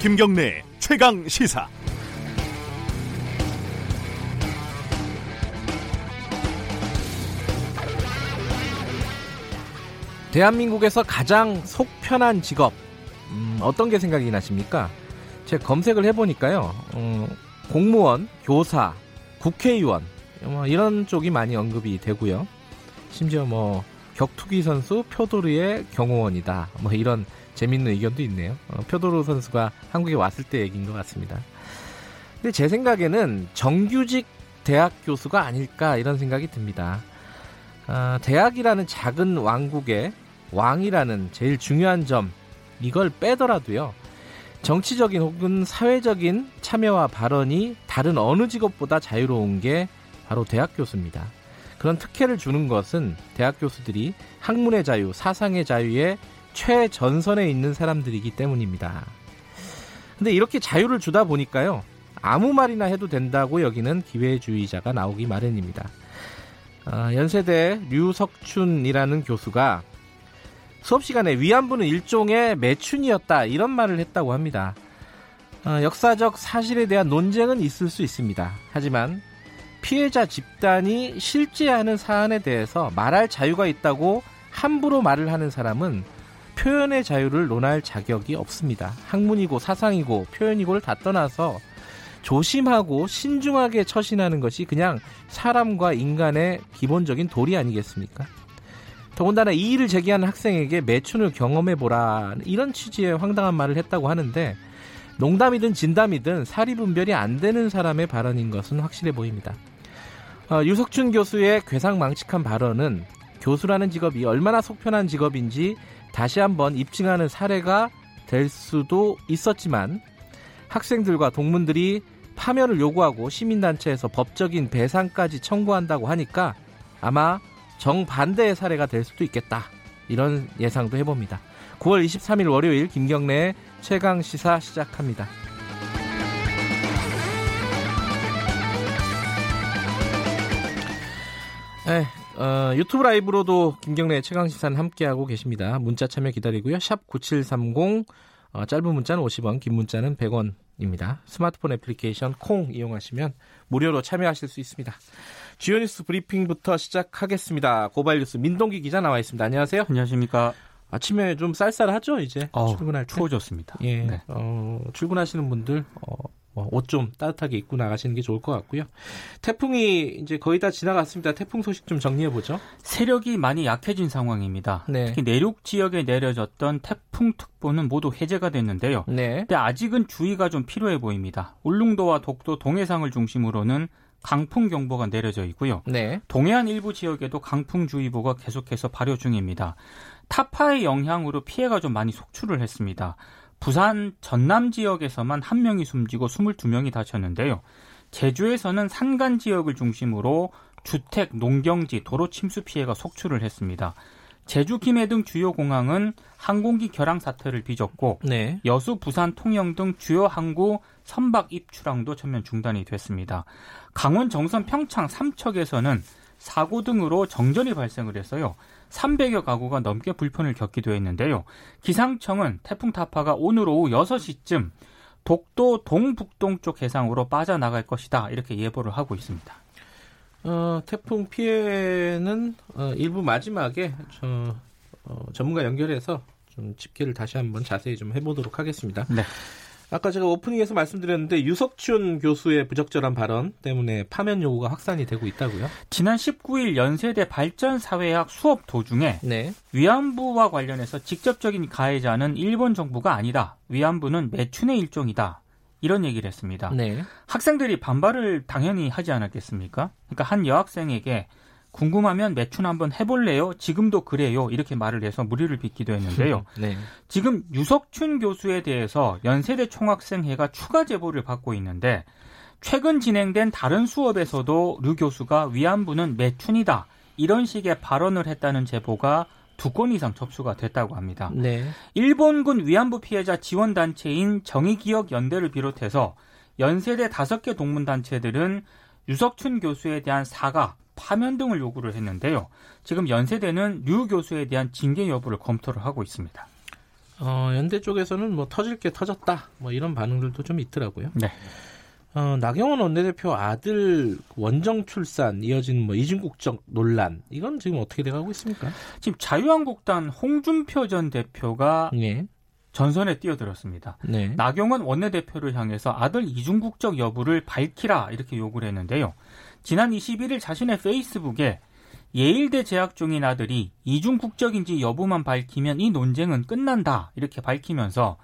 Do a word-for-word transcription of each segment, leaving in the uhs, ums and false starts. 김경래 최강 시사. 대한민국에서 가장 속 편한 직업, 음, 어떤 게 생각이 나십니까? 제가 검색을 해보니까요, 음, 공무원, 교사, 국회의원, 뭐 이런 쪽이 많이 언급이 되고요. 심지어 뭐 격투기 선수 표도르의 경호원이다, 뭐 이런 재밌는 의견도 있네요. 어, 표도르 선수가 한국에 왔을 때 얘기인 것 같습니다. 근데 제 생각에는 정규직 대학 교수가 아닐까 이런 생각이 듭니다. 어, 대학이라는 작은 왕국의 왕이라는 제일 중요한 점, 이걸 빼더라도요, 정치적인 혹은 사회적인 참여와 발언이 다른 어느 직업보다 자유로운 게 바로 대학 교수입니다. 그런 특혜를 주는 것은 대학 교수들이 학문의 자유, 사상의 자유의 최전선에 있는 사람들이기 때문입니다. 근데 이렇게 자유를 주다 보니까요, 아무 말이나 해도 된다고 여기는 기회주의자가 나오기 마련입니다. 어, 연세대 류석춘이라는 교수가 수업시간에 위안부는 일종의 매춘이었다, 이런 말을 했다고 합니다. 어, 역사적 사실에 대한 논쟁은 있을 수 있습니다. 하지만 피해자 집단이 실제하는 사안에 대해서 말할 자유가 있다고 함부로 말을 하는 사람은 표현의 자유를 논할 자격이 없습니다. 학문이고 사상이고 표현이고를 다 떠나서 조심하고 신중하게 처신하는 것이 그냥 사람과 인간의 기본적인 도리 아니겠습니까? 더군다나 이 일을 제기하는 학생에게 매춘을 경험해보라, 이런 취지의 황당한 말을 했다고 하는데, 농담이든 진담이든 사리분별이 안 되는 사람의 발언인 것은 확실해 보입니다. 어, 류석춘 교수의 괴상망측한 발언은 교수라는 직업이 얼마나 속편한 직업인지 다시 한번 입증하는 사례가 될 수도 있었지만, 학생들과 동문들이 파면을 요구하고 시민단체에서 법적인 배상까지 청구한다고 하니까 아마 정반대의 사례가 될 수도 있겠다, 이런 예상도 해봅니다. 구월 이십삼일 월요일 김경래의 최강시사 시작합니다. 네, 어, 유튜브 라이브로도 김경래의 최강시사는 함께하고 계십니다. 문자 참여 기다리고요. 샵 구칠삼공, 어, 짧은 문자는 오십 원, 긴 문자는 백 원입니다. 스마트폰 애플리케이션 콩 이용하시면 무료로 참여하실 수 있습니다. 주요 뉴스 브리핑부터 시작하겠습니다. 고발 뉴스 민동기 기자 나와 있습니다. 안녕하세요. 안녕하십니까. 아침에 좀 쌀쌀하죠, 이제? 어, 출근할 때? 추워졌습니다. 예, 네. 어, 출근하시는 분들 어, 옷 좀 따뜻하게 입고 나가시는 게 좋을 것 같고요. 태풍이 이제 거의 다 지나갔습니다. 태풍 소식 좀 정리해보죠. 세력이 많이 약해진 상황입니다. 네. 특히 내륙 지역에 내려졌던 태풍특보는 모두 해제가 됐는데요. 네. 근데 아직은 주의가 좀 필요해 보입니다. 울릉도와 독도 동해상을 중심으로는 강풍 경보가 내려져 있고요. 네. 동해안 일부 지역에도 강풍주의보가 계속해서 발효 중입니다. 타파의 영향으로 피해가 좀 많이 속출을 했습니다. 부산, 전남 지역에서만 한 명이 숨지고 이십이 명이 다쳤는데요. 제주에서는 산간 지역을 중심으로 주택, 농경지, 도로 침수 피해가 속출을 했습니다. 제주, 김해 등 주요 공항은 항공기 결항 사태를 빚었고, 네. 여수, 부산, 통영 등 주요 항구 선박 입출항도 전면 중단이 됐습니다. 강원, 정선, 평창 삼 척에서는 사고 등으로 정전이 발생을 해서요, 삼백여 가구가 넘게 불편을 겪기도 했는데요. 기상청은 태풍 타파가 오늘 오후 여섯 시쯤 독도 동북동쪽 해상으로 빠져나갈 것이다, 이렇게 예보를 하고 있습니다. 어, 태풍 피해는 어, 일부 마지막에 저, 어, 전문가 연결해서 좀 집계를 다시 한번 자세히 좀 해보도록 하겠습니다. 네. 아까 제가 오프닝에서 말씀드렸는데 유석춘 교수의 부적절한 발언 때문에 파면 요구가 확산이 되고 있다고요? 지난 십구일 연세대 발전사회학 수업 도중에, 네. 위안부와 관련해서 직접적인 가해자는 일본 정부가 아니다, 위안부는 매춘의 일종이다, 이런 얘기를 했습니다. 네. 학생들이 반발을 당연히 하지 않았겠습니까? 그러니까 한 여학생에게 궁금하면 매춘 한번 해볼래요? 지금도 그래요? 이렇게 말을 해서 물의를 빚기도 했는데요. 네. 지금 유석춘 교수에 대해서 연세대 총학생회가 추가 제보를 받고 있는데, 최근 진행된 다른 수업에서도 류 교수가 위안부는 매춘이다, 이런 식의 발언을 했다는 제보가 두 건 이상 접수가 됐다고 합니다. 네. 일본군 위안부 피해자 지원단체인 정의기억연대를 비롯해서 연세대 다섯 개 동문단체들은 유석춘 교수에 대한 사과, 파면 등을 요구를 했는데요. 지금 연세대는 류 교수에 대한 징계 여부를 검토를 하고 있습니다. 어, 연대 쪽에서는 뭐 터질 게 터졌다 뭐 이런 반응들도 좀 있더라고요. 네. 어, 나경원 원내대표 아들 원정 출산 이어진 뭐 이중국적 논란, 이건 지금 어떻게 돼가고 있습니까? 지금 자유한국당 홍준표 전 대표가 네. 전선에 뛰어들었습니다. 네. 나경원 원내대표를 향해서 아들 이중국적 여부를 밝히라 이렇게 요구를 했는데요. 지난 이십일 일 자신의 페이스북에 예일대 재학 중인 아들이 이중국적인지 여부만 밝히면 이 논쟁은 끝난다 이렇게 밝히면서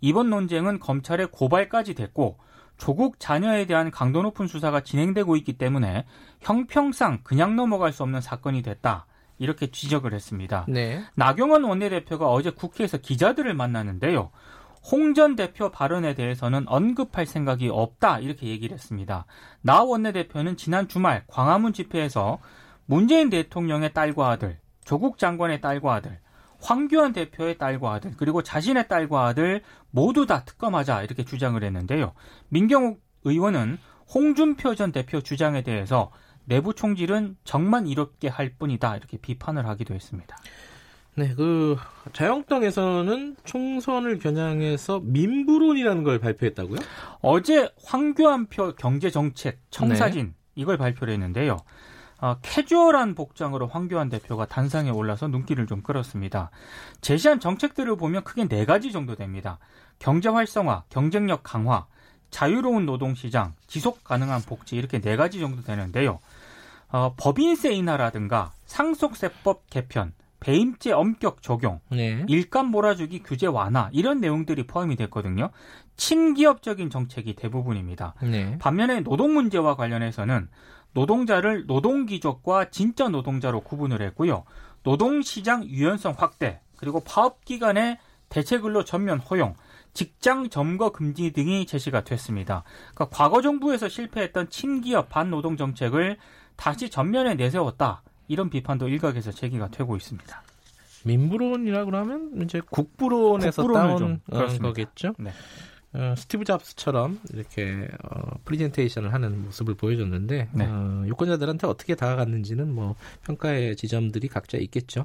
이번 논쟁은 검찰의 고발까지 됐고 조국 자녀에 대한 강도 높은 수사가 진행되고 있기 때문에 형평상 그냥 넘어갈 수 없는 사건이 됐다 이렇게 지적을 했습니다. 네. 나경원 원내대표가 어제 국회에서 기자들을 만났는데요. 홍 전 대표 발언에 대해서는 언급할 생각이 없다 이렇게 얘기를 했습니다. 나 원내대표는 지난 주말 광화문 집회에서 문재인 대통령의 딸과 아들, 조국 장관의 딸과 아들, 황교안 대표의 딸과 아들, 그리고 자신의 딸과 아들 모두 다 특검하자 이렇게 주장을 했는데요. 민경욱 의원은 홍준표 전 대표 주장에 대해서 내부 총질은 정만 이롭게 할 뿐이다 이렇게 비판을 하기도 했습니다. 네, 그 자유한국당에서는 총선을 겨냥해서 민부론이라는 걸 발표했다고요? 어제 황교안표 경제정책 청사진 네. 이걸 발표를 했는데요. 아, 캐주얼한 복장으로 황교안 대표가 단상에 올라서 눈길을 좀 끌었습니다. 제시한 정책들을 보면 크게 네 가지 정도 됩니다. 경제 활성화, 경쟁력 강화, 자유로운 노동시장, 지속 가능한 복지 이렇게 네 가지 정도 되는데요. 어, 법인세 인하라든가 상속세법 개편, 배임죄 엄격 적용, 네. 일감 몰아주기 규제 완화 이런 내용들이 포함이 됐거든요. 친기업적인 정책이 대부분입니다. 네. 반면에 노동 문제와 관련해서는 노동자를 노동귀족과 진짜 노동자로 구분을 했고요. 노동시장 유연성 확대, 그리고 파업기간에 대체근로 전면 허용, 직장 점거 금지 등이 제시가 됐습니다. 그러니까 과거 정부에서 실패했던 친기업 반노동 정책을 다시 전면에 내세웠다. 이런 비판도 일각에서 제기가 되고 있습니다. 민부론이라고 하면 이제 국부론에서 따온 거겠죠. 네. 어, 스티브 잡스처럼 이렇게 어, 프리젠테이션을 하는 모습을 보여줬는데 네. 어, 유권자들한테 어떻게 다가갔는지는 뭐 평가의 지점들이 각자 있겠죠.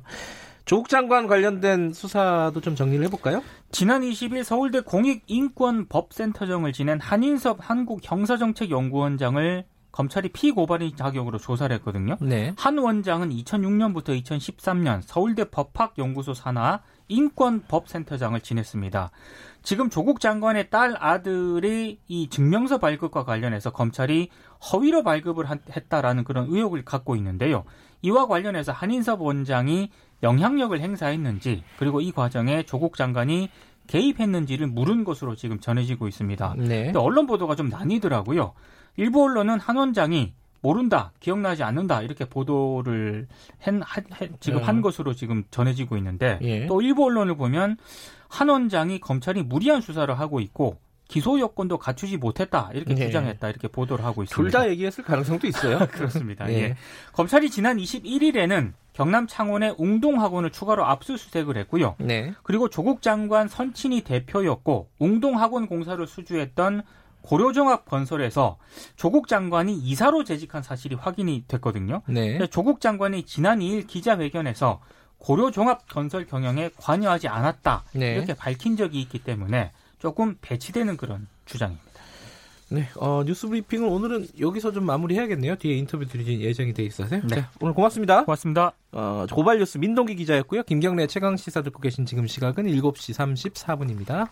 조국 장관 관련된 수사도 좀 정리를 해볼까요? 지난 이십 일 서울대 공익인권법센터장을 지낸 한인섭 한국형사정책연구원장을 검찰이 피고발인 자격으로 조사를 했거든요. 네. 한 원장은 이천육 년부터 이천십삼 년 서울대 법학연구소 산하 인권법센터장을 지냈습니다. 지금 조국 장관의 딸 아들이 이 증명서 발급과 관련해서 검찰이 허위로 발급을 했다라는 그런 의혹을 갖고 있는데요. 이와 관련해서 한인섭 원장이 영향력을 행사했는지 그리고 이 과정에 조국 장관이 개입했는지를 물은 것으로 지금 전해지고 있습니다. 네. 근데 언론 보도가 좀 나뉘더라고요. 일부 언론은 한 원장이 모른다, 기억나지 않는다 이렇게 보도를 한, 한, 지금 한 것으로 지금 전해지고 있는데 예. 또 일부 언론을 보면 한 원장이 검찰이 무리한 수사를 하고 있고 기소 여건도 갖추지 못했다 이렇게 예. 주장했다 이렇게 보도를 하고 있습니다. 둘 다 얘기했을 가능성도 있어요. 그렇습니다. 예. 예. 검찰이 지난 이십일 일에는 경남 창원의 웅동학원을 추가로 압수수색을 했고요. 네. 그리고 조국 장관 선친이 대표였고 웅동학원 공사를 수주했던 고려종합건설에서 조국 장관이 이사로 재직한 사실이 확인이 됐거든요. 네. 조국 장관이 지난 이 일 기자회견에서 고려종합건설 경영에 관여하지 않았다. 네. 이렇게 밝힌 적이 있기 때문에 조금 배치되는 그런 주장입니다. 네, 어, 뉴스 브리핑은 오늘은 여기서 좀 마무리해야겠네요. 뒤에 인터뷰 드릴 예정이 돼 있어서요. 네. 자, 오늘 고맙습니다. 고맙습니다. 어, 고발 뉴스 민동기 기자였고요. 김경래 최강시사 듣고 계신 지금 시각은 일곱 시 삼십사 분입니다.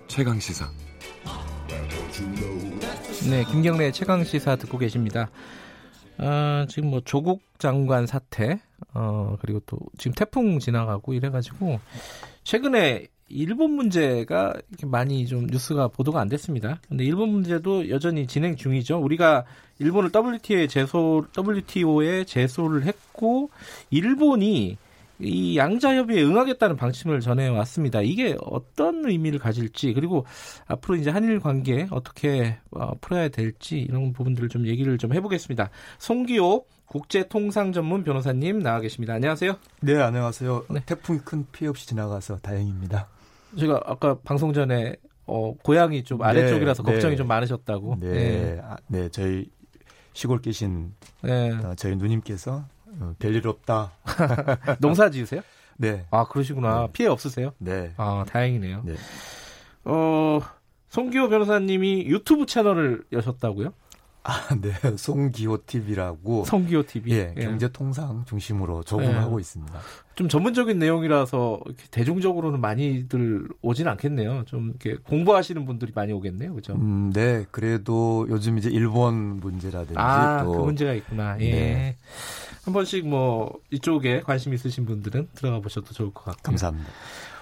최강 시사. 네, 김경래의 최강시사 듣고 계십니다. 어, 지금 뭐 조국 장관 사태, 어, 그리고 또 지금 태풍 지나가고 이래가지고 최근에 일본 문제가 많이 좀 뉴스가 보도가 안 됐습니다. 근데 일본 문제도 여전히 진행 중이죠. 우리가 일본을 더블유티오에 제소, 더블유티오에 제소를 했고 일본이 이 양자협의에 응하겠다는 방침을 전해왔습니다. 이게 어떤 의미를 가질지, 그리고 앞으로 이제 한일 관계 어떻게 어, 풀어야 될지 이런 부분들을 좀 얘기를 좀 해보겠습니다. 송기호 국제통상전문 변호사님 나와 계십니다. 안녕하세요. 네, 안녕하세요. 네. 태풍이 큰 피해 없이 지나가서 다행입니다. 제가 아까 방송 전에 어, 고향이 좀 아래쪽이라서 네, 걱정이 네. 좀 많으셨다고. 네, 네, 네 저희 시골 계신 네. 어, 저희 누님께서 별일 없다. 농사 지으세요? 네. 아, 그러시구나. 네. 피해 없으세요? 네. 아, 다행이네요. 네. 어, 송기호 변호사님이 유튜브 채널을 여셨다고요? 아, 네. 송기호 티비라고. 송기호 티비. 예, 예. 경제통상 중심으로 적응하고 예. 있습니다. 좀 전문적인 내용이라서 이렇게 대중적으로는 많이들 오진 않겠네요. 좀 이렇게 공부하시는 분들이 많이 오겠네요, 그렇죠? 음, 네. 그래도 요즘 이제 일본 문제라든지 아, 또. 그 문제가 있구나. 예. 네. 한 번씩 뭐 이쪽에 관심 있으신 분들은 들어가 보셔도 좋을 것 같고요. 감사합니다.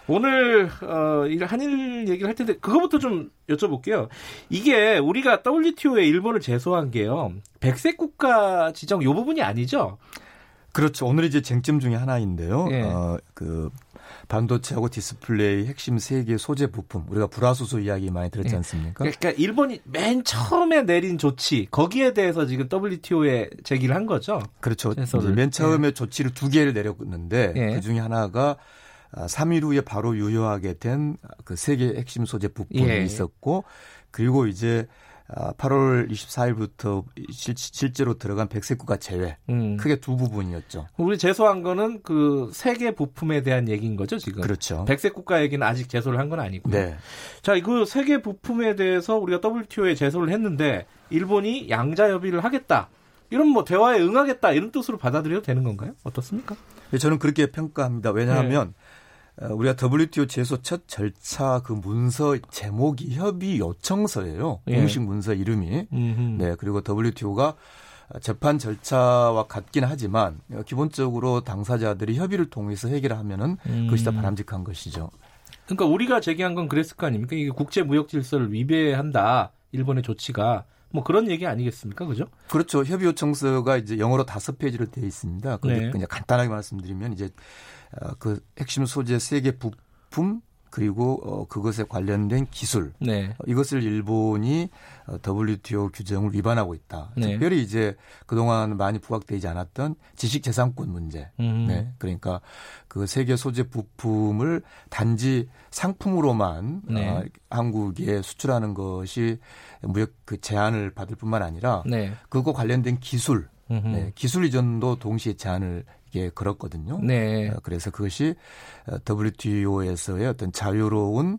오늘 어, 한일 얘기를 할 텐데 그거부터 좀 여쭤볼게요. 이게 우리가 더블유티오에 일본을 제소한 게요. 백색 국가 지정 요 부분이 아니죠? 그렇죠. 오늘 이제 쟁점 중에 하나인데요. 예. 어, 그 반도체하고 디스플레이 핵심 세 개 소재 부품. 우리가 불화수소 이야기 많이 들었지 않습니까? 예. 그러니까 일본이 맨 처음에 내린 조치. 거기에 대해서 지금 더블유티오에 제기를 한 거죠? 그렇죠. 맨 처음에 예. 조치를 두 개를 내렸는데 예. 그중에 하나가 삼 일 후에 바로 유효하게 된 그 세 개의 핵심 소재 부품이 예. 있었고 그리고 이제 팔월 이십사일부터 실제로 들어간 백색국가 제외 음. 크게 두 부분이었죠. 우리 제소한 거는 그 세 개 부품에 대한 얘기인 거죠 지금? 그렇죠. 백색국가 얘기는 아직 제소를 한 건 아니고요. 네. 자, 그 세 개 부품에 대해서 우리가 더블유티오에 제소를 했는데 일본이 양자협의를 하겠다. 이런 뭐 대화에 응하겠다 이런 뜻으로 받아들여도 되는 건가요? 어떻습니까? 저는 그렇게 평가합니다. 왜냐하면 네. 우리가 더블유티오 제소 첫 절차 그 문서 제목이 협의 요청서예요. 예. 공식 문서 이름이. 음흠. 네. 그리고 더블유티오가 재판 절차와 같긴 하지만 기본적으로 당사자들이 협의를 통해서 해결하면은 음. 그것이 다 바람직한 것이죠. 그러니까 우리가 제기한 건 그랬을 거 아닙니까? 이게 국제 무역 질서를 위배한다. 일본의 조치가. 뭐 그런 얘기 아니겠습니까? 그죠? 그렇죠. 협의 요청서가 이제 영어로 다섯 페이지로 되어 있습니다. 근데 네. 그냥 간단하게 말씀드리면 이제 그 핵심 소재 세 개 부품 그리고 그것에 관련된 기술 네. 이것을 일본이 더블유티오 규정을 위반하고 있다. 네. 특별히 이제 그동안 많이 부각되지 않았던 지식재산권 문제. 음. 네. 그러니까 그 세 개 소재 부품을 단지 상품으로만 네. 어, 한국에 수출하는 것이 무역 그 제한을 받을 뿐만 아니라 네. 그거 관련된 기술, 네. 기술 이전도 동시에 제한을 예, 그렇거든요. 네. 그래서 그것이 더블유티오에서의 어떤 자유로운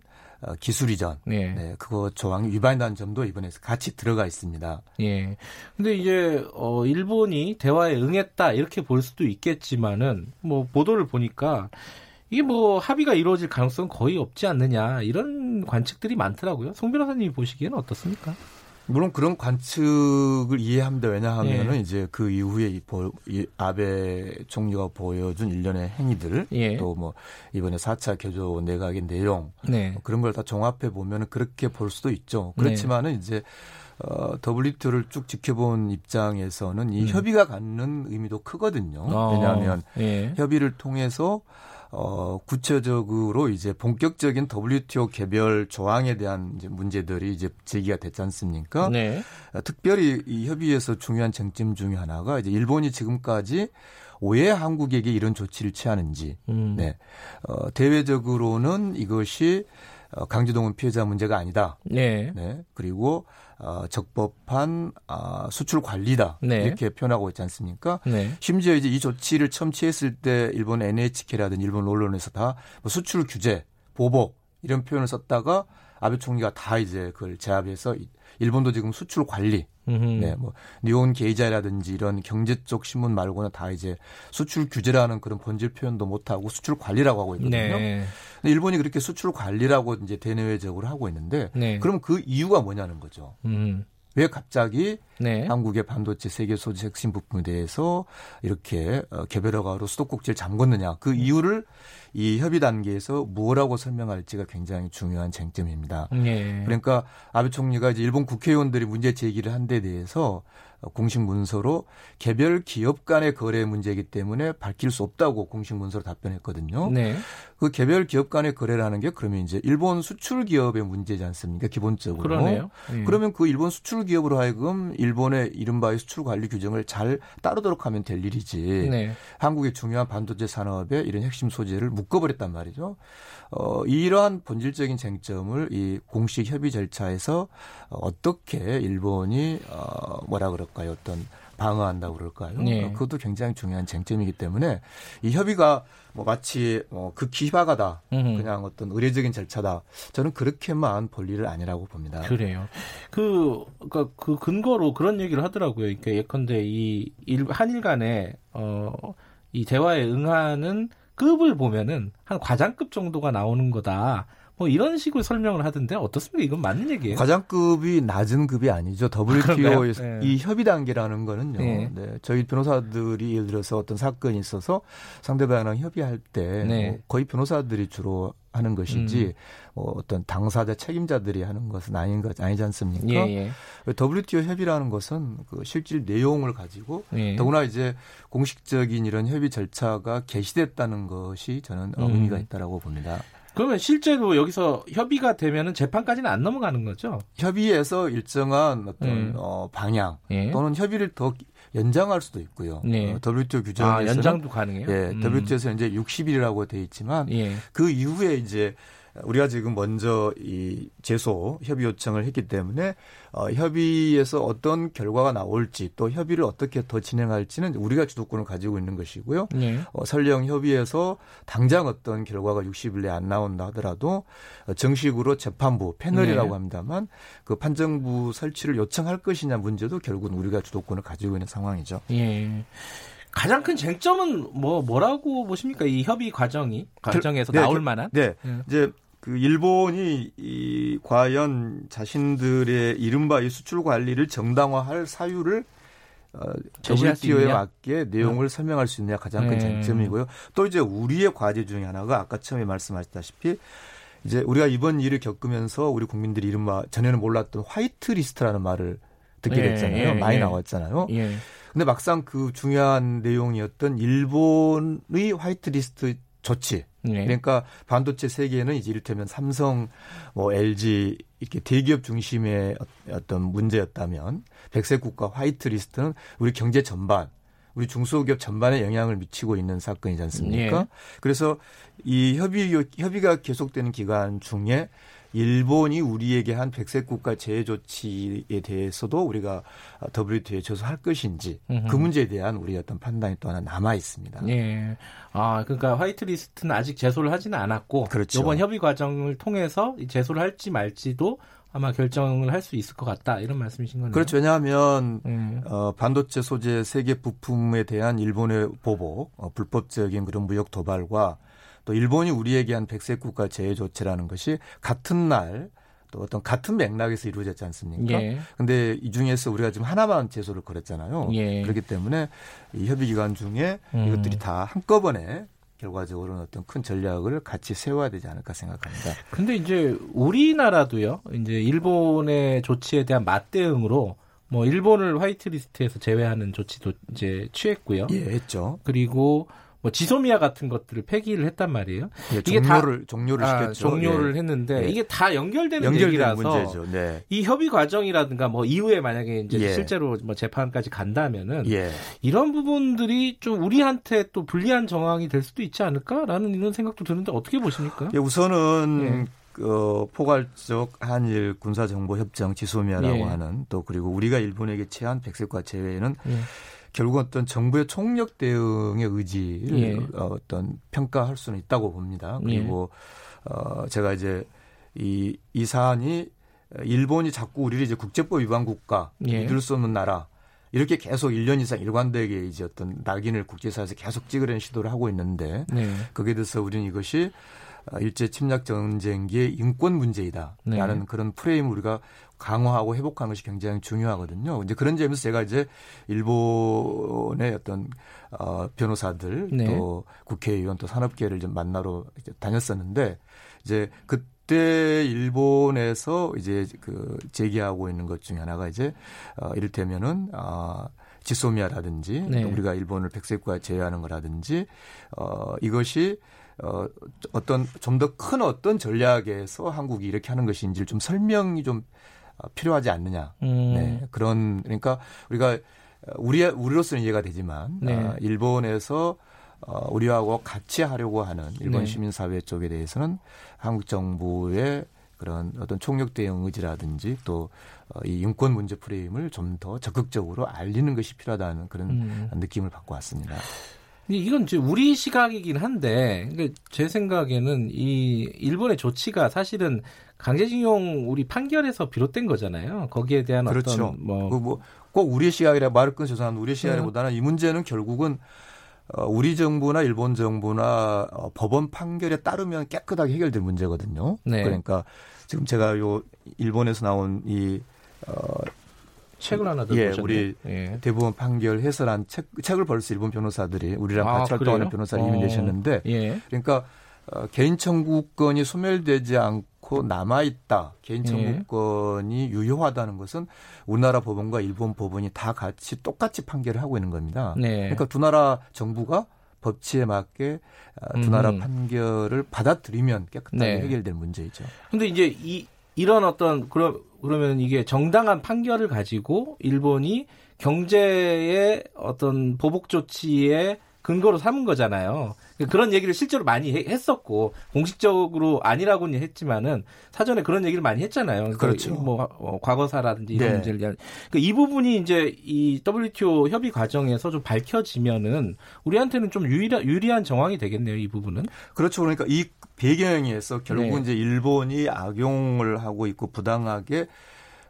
기술 이전, 네. 네, 그거 조항이 위반이라는 점도 이번에서 같이 들어가 있습니다. 예. 근데 이제 어, 일본이 대화에 응했다 이렇게 볼 수도 있겠지만은 뭐 보도를 보니까 이게 뭐 합의가 이루어질 가능성은 거의 없지 않느냐 이런 관측들이 많더라고요. 송 변호사님이 보시기에는 어떻습니까? 물론 그런 관측을 이해합니다. 왜냐하면은 예. 이제 그 이후에 이 보, 이 아베 총리가 보여준 일련의 행위들 예. 또 뭐 이번에 사 차 개조 내각의 내용 네. 그런 걸 다 종합해 보면은 그렇게 볼 수도 있죠. 그렇지만은 네. 이제 어, 더블유티오를 쭉 지켜본 입장에서는 이 음. 협의가 갖는 의미도 크거든요. 어. 왜냐하면 예. 협의를 통해서 어, 구체적으로 이제 본격적인 더블유티오 개별 조항에 대한 이제 문제들이 이제 제기가 됐지 않습니까? 네. 특별히 이 협의에서 중요한 쟁점 중에 하나가 이제 일본이 지금까지 왜 한국에게 이런 조치를 취하는지. 음. 네. 어, 대외적으로는 이것이 강제동원 피해자 문제가 아니다. 네. 네. 그리고 어, 적법한 어, 수출 관리다. 네. 이렇게 표현하고 있지 않습니까? 네. 심지어 이제 이 조치를 처음 취했을 때 일본 엔에이치케이라든지 일본 언론에서 다 뭐 수출 규제, 보복 이런 표현을 썼다가 아베 총리가 다 이제 그걸 제압해서 일본도 지금 수출 관리, 네, 뭐 니온 게이자이라든지 이런 경제 쪽 신문 말고는 다 이제 수출 규제라는 그런 본질 표현도 못 하고 수출 관리라고 하고 있거든요. 네. 근데 일본이 그렇게 수출 관리라고 이제 대내외적으로 하고 있는데, 네. 그럼 그 이유가 뭐냐는 거죠. 음. 왜 갑자기 네. 한국의 반도체 세계 소재 핵심 부품에 대해서 이렇게 개별허가로 수도꼭지를 잠궜느냐. 그 이유를 이 협의 단계에서 뭐라고 설명할지가 굉장히 중요한 쟁점입니다. 네. 그러니까 아베 총리가 이제 일본 국회의원들이 문제 제기를 한 데 대해서 공식 문서로 개별 기업 간의 거래 문제이기 때문에 밝힐 수 없다고 공식 문서로 답변했거든요. 네. 그 개별 기업 간의 거래라는 게 그러면 이제 일본 수출 기업의 문제지 않습니까? 기본적으로. 그러네요. 음. 그러면 그 일본 수출 기업으로 하여금 일본의 이른바의 수출 관리 규정을 잘 따르도록 하면 될 일이지. 네. 한국의 중요한 반도체 산업에 이런 핵심 소재를 묶어버렸단 말이죠. 어, 이러한 본질적인 쟁점을 이 공식 협의 절차에서 어떻게 일본이 어, 뭐라 그럴까요? 어떤 방어한다고 그럴까요? 네. 그것도 굉장히 중요한 쟁점이기 때문에 이 협의가 뭐 마치 뭐 극히 희박하다. 음흠. 그냥 어떤 의례적인 절차다. 저는 그렇게만 볼 일은 아니라고 봅니다. 그래요. 그, 그러니까 그 근거로 그런 얘기를 하더라고요. 그러니까 예컨대 이 일, 한일 간의 어, 이 대화에 응하는 급을 보면은 한 과장급 정도가 나오는 거다. 뭐 이런 식으로 설명을 하던데 어떻습니까? 이건 맞는 얘기예요? 과장급이 낮은 급이 아니죠. 더블유티오의 아, 네. 이 협의 단계라는 거는요. 네. 네. 저희 변호사들이 예를 들어서 어떤 사건이 있어서 상대방이랑 협의할 때 네. 뭐 거의 변호사들이 주로 하는 것이지 음. 뭐 어떤 당사자 책임자들이 하는 것은 아닌 것 아니지 않습니까? 예, 예. 더블유티오 협의라는 것은 그 실질 내용을 가지고 예. 더구나 이제 공식적인 이런 협의 절차가 개시됐다는 것이 저는 음. 의미가 있다라고 봅니다. 그러면 실제로 여기서 협의가 되면은 재판까지는 안 넘어가는 거죠? 협의에서 일정한 어떤 음. 어, 방향 예. 또는 협의를 더 연장할 수도 있고요. 네. 더블유티오 규정에서 아, 연장도 가능해요? 예, 음. 더블유티오에서 이제 육십 일이라고 되어 있지만 예. 그 이후에 이제 우리가 지금 먼저 이 제소 협의 요청을 했기 때문에 어, 협의에서 어떤 결과가 나올지 또 협의를 어떻게 더 진행할지는 우리가 주도권을 가지고 있는 것이고요. 네. 어, 설령 협의에서 당장 어떤 결과가 육십 일 내에 안 나온다 하더라도 어, 정식으로 재판부 패널이라고 네. 합니다만 그 판정부 설치를 요청할 것이냐 문제도 결국은 우리가 주도권을 가지고 있는 상황이죠. 네. 가장 큰 쟁점은 뭐 뭐라고 보십니까? 이 협의 과정이 과정에서 네, 나올 네, 만한? 네, 네. 이제 그 일본이 이 과연 자신들의 이른바 이 수출 관리를 정당화할 사유를 어, 더블유티오에 맞게 내용을 네. 설명할 수 있느냐 가장 큰 네. 쟁점이고요. 또 이제 우리의 과제 중에 하나가 아까 처음에 말씀하셨다시피. 이제 우리가 이번 일을 겪으면서 우리 국민들이 이른바 전에는 몰랐던 화이트 리스트라는 말을 듣게 됐잖아요. 예, 예, 많이 예. 나왔잖아요. 예. 근데 막상 그 중요한 내용이었던 일본의 화이트리스트 조치. 네. 그러니까 반도체 세계에는 이제 이를테면 삼성, 뭐 엘지 이렇게 대기업 중심의 어떤 문제였다면 백색 국가 화이트리스트는 우리 경제 전반, 우리 중소기업 전반에 영향을 미치고 있는 사건이지 않습니까? 네. 그래서 이 협의, 협의가 계속되는 기간 중에 일본이 우리에게 한 백색 국가 제재 조치에 대해서도 우리가 더블유티오에 제소할 것인지 으흠. 그 문제에 대한 우리 어떤 판단이 또 하나 남아 있습니다. 예. 아, 그러니까 화이트리스트는 아직 제소를 하지는 않았고 그렇죠. 이번 협의 과정을 통해서 제소를 할지 말지도 아마 결정을 할 수 있을 것 같다 이런 말씀이신 거네요. 그렇죠. 왜냐하면 음. 어, 반도체 소재 세계 부품에 대한 일본의 보복, 어, 불법적인 그런 무역 도발과 또 일본이 우리에게 한 백색 국가 제재 조치라는 것이 같은 날 또 어떤 같은 맥락에서 이루어졌지 않습니까? 그런데 예. 이 중에서 우리가 지금 하나만 제소를 걸었잖아요. 예. 그렇기 때문에 이 협의 기간 중에 음. 이것들이 다 한꺼번에 결과적으로는 어떤 큰 전략을 같이 세워야 되지 않을까 생각합니다. 근데 이제 우리나라도요, 이제 일본의 조치에 대한 맞대응으로 뭐 일본을 화이트리스트에서 제외하는 조치도 이제 취했고요. 예, 했죠. 그리고 뭐 지소미아 같은 것들을 폐기를 했단 말이에요. 예, 이게 종료를 다, 종료를 시켰죠. 아, 종료를 예. 했는데 예. 이게 다 연결되는 연결되는 문제죠. 네. 이 협의 과정이라든가 뭐 이후에 만약에 이제 예. 실제로 뭐 재판까지 간다면은 예. 이런 부분들이 좀 우리한테 또 불리한 정황이 될 수도 있지 않을까라는 이런 생각도 드는데 어떻게 보십니까? 예, 우선은 예. 어, 포괄적 한일 군사정보협정 지소미아라고 예. 하는 또 그리고 우리가 일본에게 취한 백색과 제외는. 예. 결국 어떤 정부의 총력 대응의 의지를 예. 어떤 평가할 수는 있다고 봅니다. 그리고 예. 어, 제가 이제 이, 이 사안이 일본이 자꾸 우리를 이제 국제법 위반 국가, 예. 믿을 수 없는 나라 이렇게 계속 일 년 이상 일관되게 이제 어떤 낙인을 국제사에서 계속 찍으려는 시도를 하고 있는데 예. 거기에 대해서 우리는 이것이 일제 침략 전쟁기의 인권 문제이다라는 네. 그런 프레임을 우리가 강화하고 회복하는 것이 굉장히 중요하거든요. 이제 그런 점에서 제가 이제 일본의 어떤 어, 변호사들 네. 또 국회의원 또 산업계를 좀 만나러 이제 다녔었는데 이제 그 그때 일본에서 이제 그 제기하고 있는 것 중에 하나가 이제 어, 이를테면은 아 어, 지소미아라든지 네. 우리가 일본을 백색국가 제외하는 거라든지 어, 이것이 어, 어떤 좀 더 큰 어떤 전략에서 한국이 이렇게 하는 것인지를 좀 설명이 좀 필요하지 않느냐. 음. 네, 그런 그러니까 우리가 우리 우리로서는 이해가 되지만 네. 어, 일본에서 어, 우리하고 같이 하려고 하는 일본 네. 시민사회 쪽에 대해서는 한국 정부의 그런 어떤 총력 대응 의지라든지 또 이 인권 문제 프레임을 좀 더 적극적으로 알리는 것이 필요하다는 그런 음. 느낌을 받고 왔습니다. 이건 이제 우리 시각이긴 한데 그러니까 제 생각에는 이 일본의 조치가 사실은 강제징용 우리 판결에서 비롯된 거잖아요. 거기에 대한 그렇죠. 어떤 뭐 뭐 꼭 우리 시각이라 말을 끊어 죄송합니다. 우리 시각이라기보다는 음. 이 문제는 결국은 우리 정부나 일본 정부나 법원 판결에 따르면 깨끗하게 해결될 문제거든요. 네. 그러니까 지금 제가 요 일본에서 나온 이 어, 책을 하나 들어보셨네요. 예, 우리 예. 대법원 판결 해설한 책, 책을 벌써 일본 변호사들이 우리랑 아, 같이 활동하는 변호사를 이미 내셨는데 예. 그러니까 어, 개인 청구권이 소멸되지 않고 남아있다. 개인 청구권이 예. 유효하다는 것은 우리나라 법원과 일본 법원이 다 같이 똑같이 판결을 하고 있는 겁니다. 네. 그러니까 두 나라 정부가 법치에 맞게 두 음. 나라 판결을 받아들이면 깨끗하게 네. 해결될 문제이죠. 그런데 이제 이, 이런 어떤 그러, 그러면 이게 정당한 판결을 가지고 일본이 경제의 어떤 보복 조치에 근거로 삼은 거잖아요. 그런 얘기를 실제로 많이 해, 했었고 공식적으로 아니라고는 했지만은 사전에 그런 얘기를 많이 했잖아요. 그렇죠. 그, 뭐 어, 과거사라든지 이런 네. 문제를 그 이 부분이 이제 이 더블유티오 협의 과정에서 좀 밝혀지면은 우리한테는 좀 유리한, 유리한 정황이 되겠네요. 이 부분은. 그렇죠. 그러니까 이 배경에서 결국은 네. 이제 일본이 악용을 하고 있고 부당하게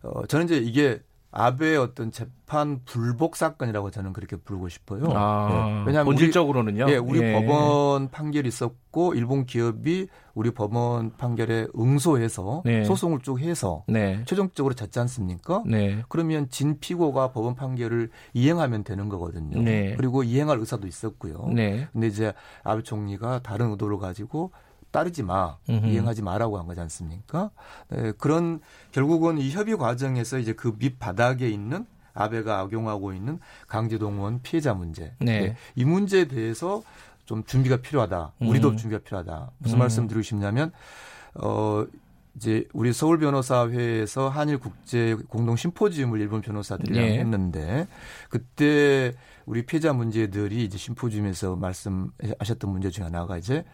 어, 저는 이제 이게 아베의 어떤 재판 불복 사건이라고 저는 그렇게 부르고 싶어요. 아, 네. 왜냐하면 본질적으로는요. 우리, 예, 우리 예. 법원 판결이 있었고 일본 기업이 우리 법원 판결에 응소해서 네. 소송을 쭉 해서 네. 최종적으로 졌지 않습니까? 네. 그러면 진 피고가 법원 판결을 이행하면 되는 거거든요. 네. 그리고 이행할 의사도 있었고요. 네. 근데 이제 아베 총리가 다른 의도를 가지고 따르지 마, 음흠. 이행하지 마라고 한 거지 않습니까? 네, 그런 결국은 이 협의 과정에서 이제 그 밑바닥에 있는 아베가 악용하고 있는 강제동원 피해자 문제, 네. 네, 이 문제에 대해서 좀 준비가 필요하다. 우리도 음. 준비가 필요하다. 무슨 음. 말씀드리고 싶냐면 어, 이제 우리 서울 변호사회에서 한일 국제 공동 심포지움을 일본 변호사들이랑 네. 했는데 그때 우리 피해자 문제들이 이제 심포지움에서 말씀하셨던 문제 중에 하나가 이제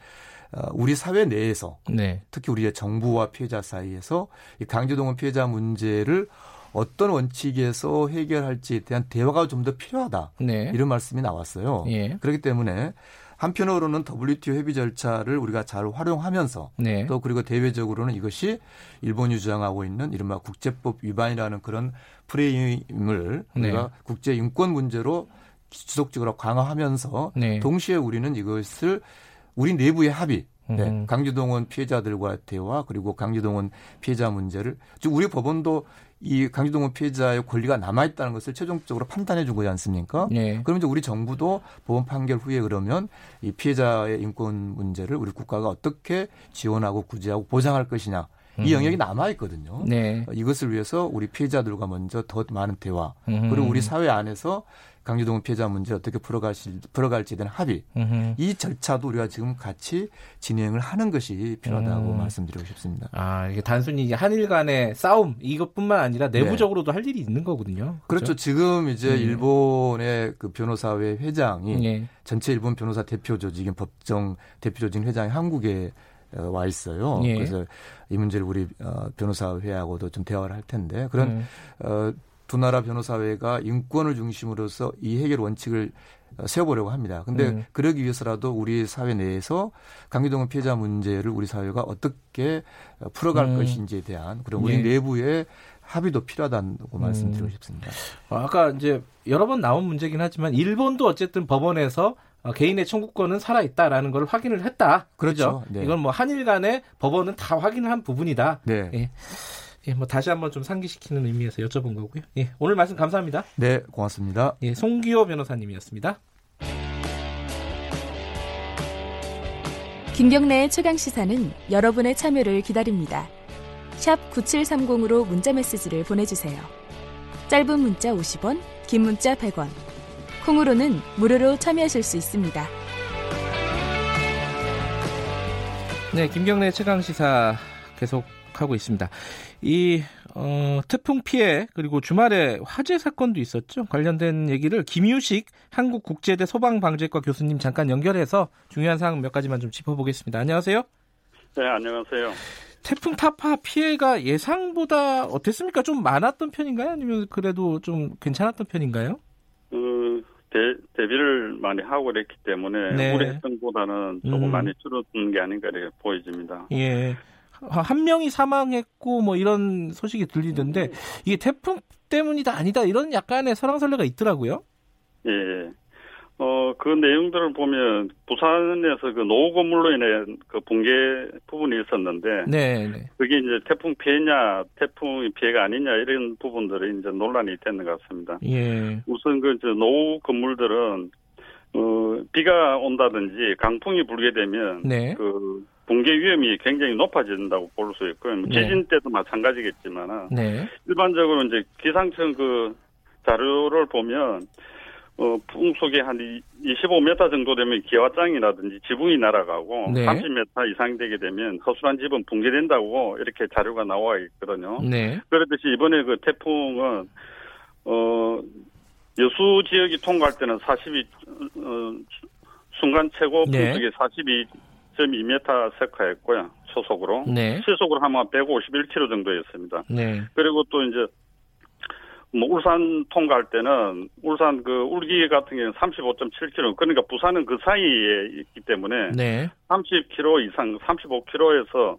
우리 사회 내에서 네. 특히 우리의 정부와 피해자 사이에서 이 강제동원 피해자 문제를 어떤 원칙에서 해결할지에 대한 대화가 좀 더 필요하다. 네. 이런 말씀이 나왔어요. 예. 그렇기 때문에 한편으로는 더블유티오 협의 절차를 우리가 잘 활용하면서 네. 또 그리고 대외적으로는 이것이 일본이 주장하고 있는 이른바 국제법 위반이라는 그런 프레임을 네. 우리가 국제 인권 문제로 지속적으로 강화하면서 네. 동시에 우리는 이것을 우리 내부의 합의, 네. 강제동원 피해자들과 대화 그리고 강제동원 피해자 문제를 즉 우리 법원도 이 강제동원 피해자의 권리가 남아있다는 것을 최종적으로 판단해 준 거지 않습니까? 네. 그러면 이제 우리 정부도 법원 판결 후에 그러면 이 피해자의 인권 문제를 우리 국가가 어떻게 지원하고 구제하고 보장할 것이냐. 이 영역이 남아있거든요. 네. 이것을 위해서 우리 피해자들과 먼저 더 많은 대화 음흠. 그리고 우리 사회 안에서 강제동원 피해자 문제 어떻게 풀어갈지, 풀어갈지에 대한 합의 음흠. 이 절차도 우리가 지금 같이 진행을 하는 것이 필요하다고 음. 말씀드리고 싶습니다. 아 이게 단순히 한일 간의 싸움 이것뿐만 아니라 내부적으로도 네. 할 일이 있는 거거든요. 그렇죠. 그렇죠. 지금 이제 음. 일본의 그 변호사회 회장이 네. 전체 일본 변호사 대표 조직인 법정 대표 조직 회장이 한국에 와 있어요. 예. 그래서 이 문제를 우리 변호사회하고도 좀 대화를 할 텐데 그런 음. 어, 두 나라 변호사회가 인권을 중심으로서 이 해결 원칙을 세워보려고 합니다. 그런데 음. 그러기 위해서라도 우리 사회 내에서 강제동원 피해자 문제를 우리 사회가 어떻게 풀어갈 음. 것인지에 대한 그런 우리 예. 내부의 합의도 필요하다고 음. 말씀드리고 싶습니다. 아까 이제 여러 번 나온 문제긴 하지만 일본도 어쨌든 법원에서 개인의 청구권은 살아있다라는 걸 확인을 했다. 그렇죠. 네. 이건 뭐 한일 간의 법원은 다 확인을 한 부분이다. 네. 예. 예, 뭐 다시 한번 좀 상기시키는 의미에서 여쭤본 거고요. 예, 오늘 말씀 감사합니다. 네, 고맙습니다. 예, 송기호 변호사님이었습니다. 김경래의 최강시사는 여러분의 참여를 기다립니다. 샵 구칠삼공으로 문자메시지를 보내주세요. 짧은 문자 오십 원, 긴 문자 백 원. 콩으로는 무료로 참여하실 수 있습니다. 네, 김경래 최강시사 계속하고 있습니다. 이 어, 태풍 피해 그리고 주말에 화재 사건도 있었죠. 관련된 얘기를 김유식 한국국제대 소방방재과 교수님 잠깐 연결해서 중요한 사항 몇 가지만 좀 짚어보겠습니다. 안녕하세요. 네, 안녕하세요. 태풍 타파 피해가 예상보다 어땠습니까? 좀 많았던 편인가요? 아니면 그래도 좀 괜찮았던 편인가요? 그 대, 대비를 많이 하고 그랬기 때문에 네. 올해 했던 보다는 조금 음. 많이 줄어든 게 아닌가 보여집니다. 예. 한 명이 사망했고 뭐 이런 소식이 들리던데 이게 태풍 때문이다 아니다 이런 약간의 설왕설래가 있더라고요. 예. 어, 그 내용들을 보면 부산에서 그 노후 건물로 인해 그 붕괴 부분이 있었는데 네. 그게 이제 태풍 피해냐 태풍 피해가 아니냐 이런 부분들이 이제 논란이 되는 것 같습니다. 예. 우선 그 이제 노후 건물들은 어, 비가 온다든지 강풍이 불게 되면 네. 그 붕괴 위험이 굉장히 높아진다고 볼 수 있고요. 지진 때도 마찬가지겠지만 네. 일반적으로 이제 기상청 그 자료를 보면 어, 풍속이 한 이십오 미터 정도 되면 기와장이라든지 지붕이 날아가고 네. 삼십 미터 이상 되게 되면 허술한 집은 붕괴된다고 이렇게 자료가 나와 있거든요. 네. 그렇듯이 이번에 그 태풍은 어, 여수 지역이 통과할 때는 사십이 어, 순간 최고 풍속이 네. 사십이 점 이 미터 세컨드였고요. 초속으로. 네. 시속으로 하면 백오십일 킬로미터 정도였습니다. 네. 그리고 또 이제 뭐 울산 통과할 때는 울산 그 울기 같은 경우는 삼십오 점 칠 킬로미터. 그러니까 부산은 그 사이에 있기 때문에 네. 삼십 킬로미터 이상, 삼십오 킬로미터에서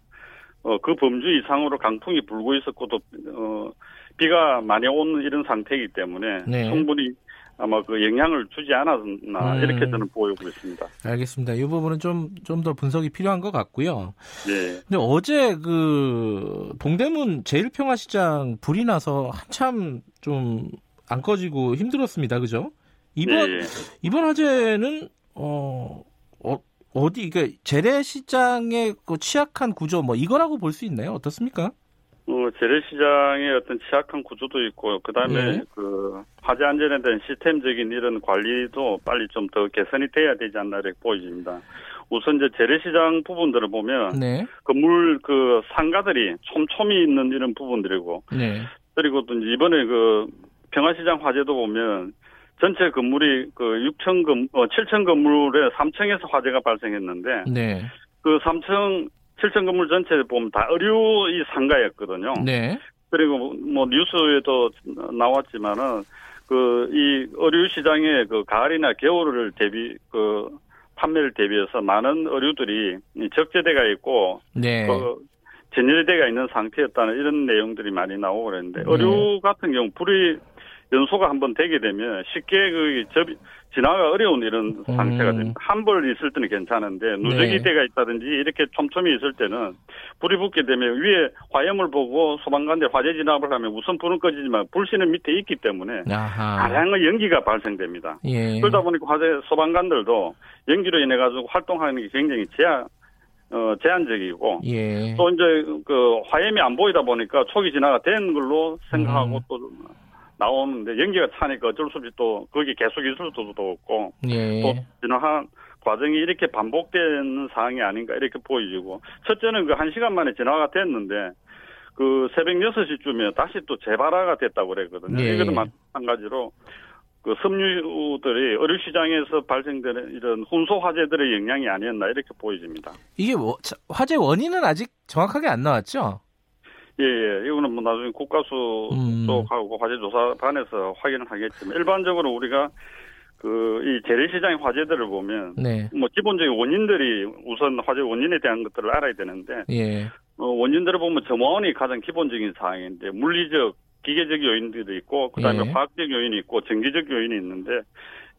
어, 그 범주 이상으로 강풍이 불고 있었고 또 어, 비가 많이 온 이런 상태이기 때문에 네. 충분히 아마 그 영향을 주지 않았나 음, 이렇게 저는 보이고 있습니다. 알겠습니다. 이 부분은 좀 좀 더 분석이 필요한 것 같고요. 네. 근데 어제 그 동대문 제일평화시장 불이 나서 한참 좀 안 꺼지고 힘들었습니다. 그죠? 이번 네. 이번 화재는 어, 어 어디 그러니까 재래시장의 그 취약한 구조 뭐 이거라고 볼 수 있나요? 어떻습니까? 어, 재래시장의 어떤 취약한 구조도 있고, 그 다음에, 네. 그, 화재 안전에 대한 시스템적인 이런 관리도 빨리 좀 더 개선이 돼야 되지 않나, 이렇게 보여집니다. 우선 이제 재래시장 부분들을 보면, 네. 그 물, 그 상가들이 촘촘히 있는 이런 부분들이고, 네. 그리고 또 이번에 그 평화시장 화재도 보면, 전체 건물이 그 육천 건, 어, 칠천 건물에 삼 층에서 화재가 발생했는데, 네. 그 삼 층, 칠천 건물 전체를 보면 다 의류 이 상가였거든요. 네. 그리고 뭐 뉴스에도 나왔지만은 그 이 의류 시장에 그 가을이나 겨울을 대비 그 판매를 대비해서 많은 의류들이 적재대가 있고 네. 그 진열대가 있는 상태였다는 이런 내용들이 많이 나오고 그랬는데 의류 네. 같은 경우 불이 연소가 한번 되게 되면 쉽게 그 접, 진화가 어려운 이런 상태가 됩니다. 음. 한벌 있을 때는 괜찮은데 누적이 때가 네. 있다든지 이렇게 촘촘히 있을 때는 불이 붙게 되면 위에 화염을 보고 소방관들 화재 진압을 하면 우선 불은 꺼지지만 불씨는 밑에 있기 때문에 아하. 다양한 연기가 발생됩니다. 예. 그러다 보니까 화재 소방관들도 연기로 인해 가지고 활동하는 게 굉장히 제약 어, 제한적이고, 예. 또 이제 그 화염이 안 보이다 보니까 초기 진화가 된 걸로 생각하고 음. 또 나오는데 연기가 차니까 어쩔 수 없이 또 거기 계속 있을 수도 없고 예. 또 진화한 과정이 이렇게 반복되는 상황이 아닌가 이렇게 보여지고 첫째는 그 한 시간 만에 진화가 됐는데 그 새벽 여섯 시쯤에 다시 또 재발화가 됐다고 그랬거든요. 예. 이것도 마찬가지로 그 섬유들이 어류 시장에서 발생되는 이런 혼소 화재들의 영향이 아니었나 이렇게 보여집니다. 이게 뭐, 화재 원인은 아직 정확하게 안 나왔죠? 예, 예, 이거는 뭐 나중에 국가수 음. 쪽하고 화재조사반에서 확인을 하겠지만, 일반적으로 우리가 그, 이 재래시장의 화재들을 보면, 네. 뭐 기본적인 원인들이 우선 화재 원인에 대한 것들을 알아야 되는데, 예. 어, 원인들을 보면 점화원이 가장 기본적인 사항인데, 물리적, 기계적 요인들도 있고, 그 다음에 예. 화학적 요인이 있고, 전기적 요인이 있는데,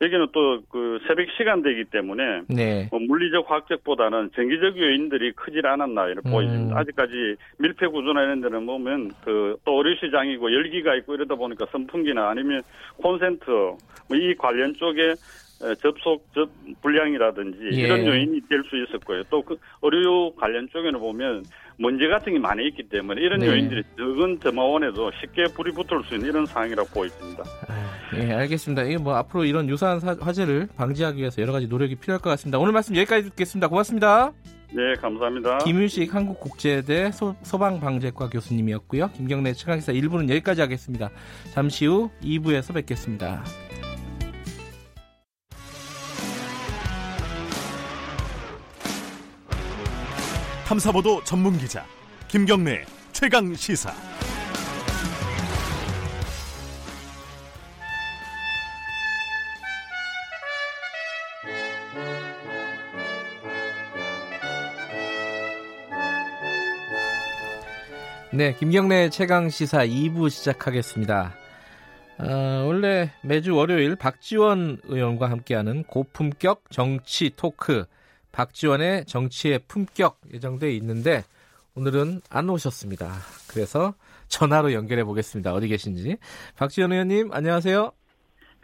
여기는 또 그 새벽 시간대이기 때문에 네. 뭐 물리적 화학적보다는 전기적 요인들이 크질 않았나 이렇게 음. 보입니다. 아직까지 밀폐 구조나 이런 데는 보면 그 또 어류 시장이고 열기가 있고 이러다 보니까 선풍기나 아니면 콘센트 뭐 이 관련 쪽에 접속 접 불량이라든지 예. 이런 요인이 될 수 있었고요. 또 그 의료 관련 쪽에는 보면 문제 같은 게 많이 있기 때문에 이런 네. 요인들이 적은 점화원에도 쉽게 불이 붙을 수 있는 이런 상황이라고 보입니다. 예, 알겠습니다. 이게 뭐 앞으로 이런 유사한 화재를 방지하기 위해서 여러 가지 노력이 필요할 것 같습니다. 오늘 말씀 여기까지 듣겠습니다. 고맙습니다. 네, 감사합니다. 김유식 한국국제대 소, 소방방재과 교수님이었고요. 김경래 최강시사 일 부는 여기까지 하겠습니다. 잠시 후 이 부에서 뵙겠습니다. 탐사보도 전문기자 김경래 최강시사. 네, 김경래 최강시사 이 부 시작하겠습니다. 어, 원래 매주 월요일 박지원 의원과 함께하는 고품격 정치 토크 박지원의 정치의 품격 예정돼 있는데 오늘은 안 오셨습니다. 그래서 전화로 연결해 보겠습니다. 어디 계신지. 박지원 의원님 안녕하세요.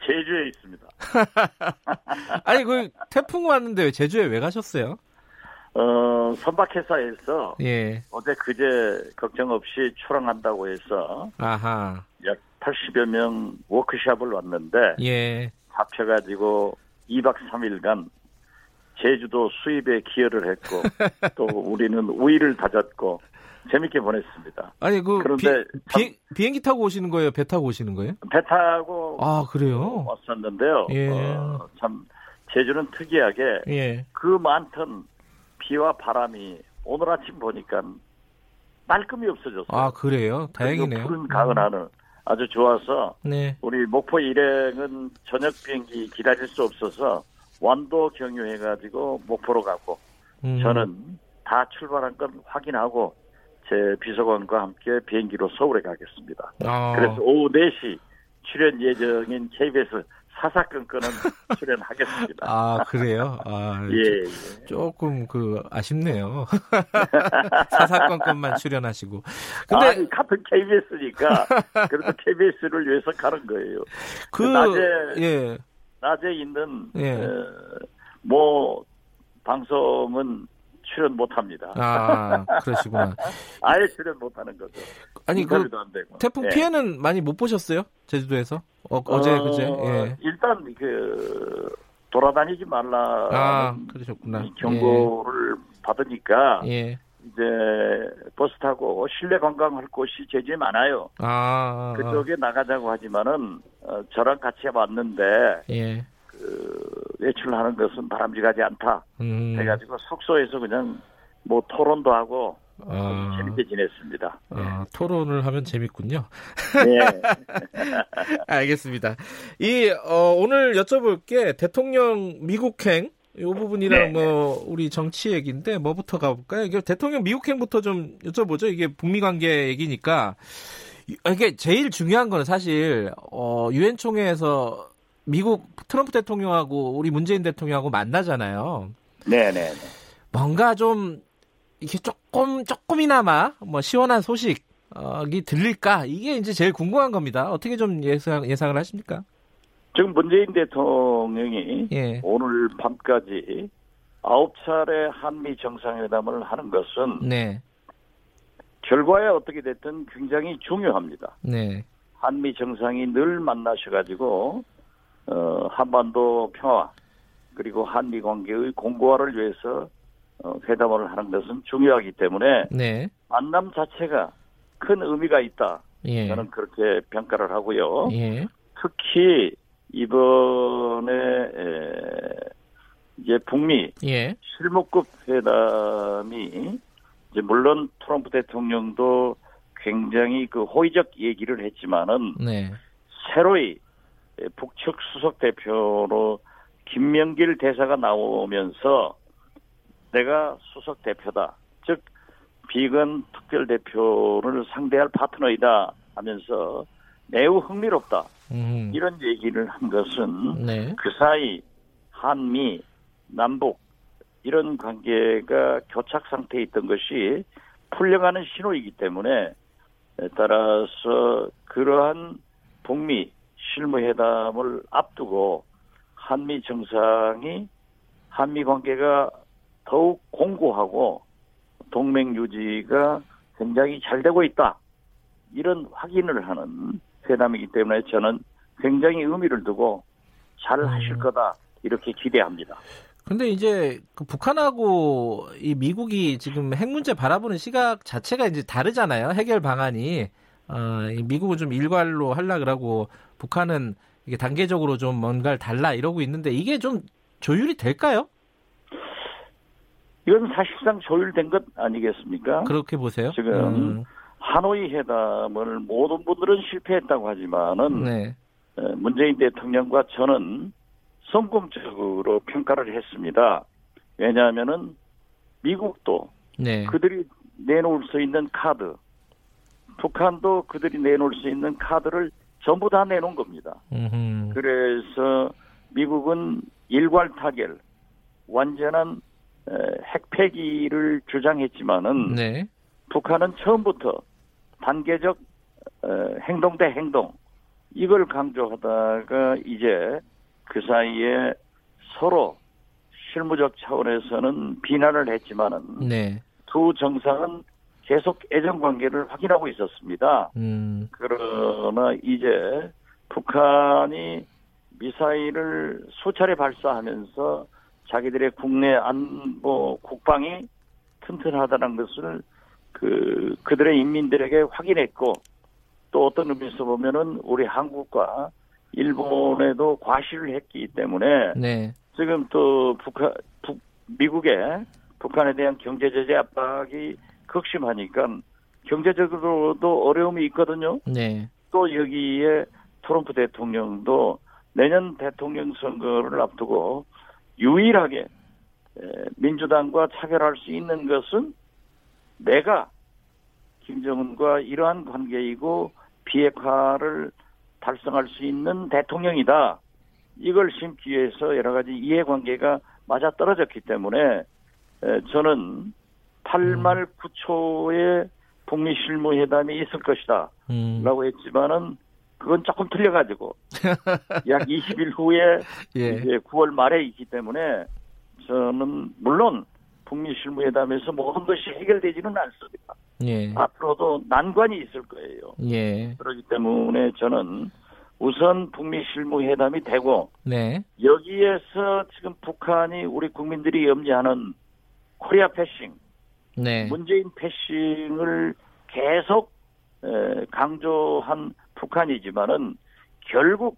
제주에 있습니다. 아니 그 태풍 왔는데 제주에 왜 가셨어요? 어, 선박회사에서 예. 어제 그제 걱정 없이 출항한다고 해서 아하. 약 팔십여 명 워크숍을 왔는데 예. 합쳐가지고 이박 삼일간 제주도 수입에 기여를 했고 또 우리는 우위를 다졌고 재밌게 보냈습니다. 아니 그 그런데 비, 참, 비, 비행기 타고 오시는 거예요? 배 타고 오시는 거예요? 배 타고 아 그래요? 왔었는데요. 예. 어, 참 제주는 특이하게 예. 그 많던 비와 바람이 오늘 아침 보니까 말끔히 없어졌어요. 아 그래요? 다행이네요. 푸른 가을 하늘 아주 좋아서 네. 우리 목포 일행은 저녁 비행기 기다릴 수 없어서. 완도 경유해가지고 목포로 가고 음. 저는 다 출발한 건 확인하고 제 비서관과 함께 비행기로 서울에 가겠습니다. 아. 그래서 오후 네 시 출연 예정인 케이비에스 사사건건은 출연하겠습니다. 아 그래요? 아, 예, 예. 조금 그 아쉽네요. 사사건건만 출연하시고. 근데 아니, 같은 케이비에스니까 그래도 케이비에스를 위해서 가는 거예요. 그 낮에 예. 낮에 있는 예. 어, 뭐 방송은 출연 못합니다. 아 그러시구나. 아예 출연 못하는 거죠. 아니 그 안 되고. 태풍 예. 피해는 많이 못 보셨어요? 제주도에서 어, 어제 어, 그제. 예. 일단 그 돌아다니지 말라. 아 그러셨구나. 경고를 예. 받으니까 예. 이제 버스 타고 실내 관광할 곳이 제주에 많아요. 아 그쪽에 나가자고 하지만은. 어, 저랑 같이 왔는데 예. 그, 외출하는 것은 바람직하지 않다. 음. 해가지고 숙소에서 그냥 뭐 토론도 하고 아. 재밌게 지냈습니다. 아, 예. 토론을 하면 재밌군요. 네. 알겠습니다. 이 어, 오늘 여쭤볼 게 대통령 미국행 이 부분이랑 네. 뭐 우리 정치 얘기인데 뭐부터 가볼까요? 이게 대통령 미국행부터 좀 여쭤보죠. 이게 북미 관계 얘기니까. 이게 제일 중요한 거는 사실 어, 유엔 총회에서 미국 트럼프 대통령하고 우리 문재인 대통령하고 만나잖아요. 네네. 뭔가 좀 이렇게 조금 조금이나마 뭐 시원한 소식이 들릴까 이게 이제 제일 궁금한 겁니다. 어떻게 좀 예상 예상을 하십니까? 지금 문재인 대통령이 예. 오늘 밤까지 아홉 차례 한미 정상회담을 하는 것은. 네. 결과에 어떻게 됐든 굉장히 중요합니다. 네. 한미 정상이 늘 만나셔가지고 어, 한반도 평화 그리고 한미 관계의 공고화를 위해서 어, 회담을 하는 것은 중요하기 때문에 네. 만남 자체가 큰 의미가 있다. 예. 저는 그렇게 평가를 하고요. 예. 특히 이번에 에, 이제 북미 예. 실무급 회담이 물론 트럼프 대통령도 굉장히 그 호의적 얘기를 했지만은 네. 새로이 북측 수석 대표로 김명길 대사가 나오면서 내가 수석 대표다, 즉 비건 특별 대표를 상대할 파트너이다 하면서 매우 흥미롭다 음. 이런 얘기를 한 것은 네. 그 사이 한미 남북 이런 관계가 교착 상태에 있던 것이 풀려가는 신호이기 때문에 따라서 그러한 북미 실무회담을 앞두고 한미 정상이 한미 관계가 더욱 공고하고 동맹 유지가 굉장히 잘 되고 있다. 이런 확인을 하는 회담이기 때문에 저는 굉장히 의미를 두고 잘 하실 거다. 이렇게 기대합니다. 근데 이제 그 북한하고 이 미국이 지금 핵 문제 바라보는 시각 자체가 이제 다르잖아요. 해결 방안이. 어, 미국은 좀 일괄로 하려고 하고 북한은 이게 단계적으로 좀 뭔가를 달라 이러고 있는데 이게 좀 조율이 될까요? 이건 사실상 조율된 것 아니겠습니까? 그렇게 보세요? 지금 음. 하노이 회담을 모든 분들은 실패했다고 하지만은 네. 문재인 대통령과 저는 성공적으로 평가를 했습니다. 왜냐하면은 미국도 네. 그들이 내놓을 수 있는 카드, 북한도 그들이 내놓을 수 있는 카드를 전부 다 내놓은 겁니다. 음흠. 그래서 미국은 일괄 타결, 완전한 핵 폐기를 주장했지만은 네. 북한은 처음부터 단계적 행동 대 행동 이걸 강조하다가 이제 그 사이에 서로 실무적 차원에서는 비난을 했지만은 네. 두 정상은 계속 애정 관계를 확인하고 있었습니다. 음. 그러나 이제 북한이 미사일을 수차례 발사하면서 자기들의 국내 안보 국방이 튼튼하다는 것을 그 그들의 인민들에게 확인했고 또 어떤 의미에서 보면은 우리 한국과 일본에도 과시를 했기 때문에 네. 지금 또 북한 북, 미국의 북한에 대한 경제 제재 압박이 극심하니까 경제적으로도 어려움이 있거든요. 네. 또 여기에 트럼프 대통령도 내년 대통령 선거를 앞두고 유일하게 민주당과 차별할 수 있는 것은 내가 김정은과 이러한 관계이고 비핵화를 달성할 수 있는 대통령이다. 이걸 심기 위해서 여러 가지 이해관계가 맞아떨어졌기 때문에 저는 팔 말 구 초에 북미 실무회담이 있을 것이다 음. 라고 했지만은 그건 조금 틀려가지고 약 이십 일 후에 예. 이제 구월 말에 있기 때문에 저는 물론 북미 실무회담에서 모든 것이 해결되지는 않습니다. 예. 앞으로도 난관이 있을 거예요. 예. 그렇기 때문에 저는 우선 북미 실무회담이 되고 네. 여기에서 지금 북한이 우리 국민들이 염려하는 코리아 패싱, 네. 문재인 패싱을 계속 강조한 북한이지만은 결국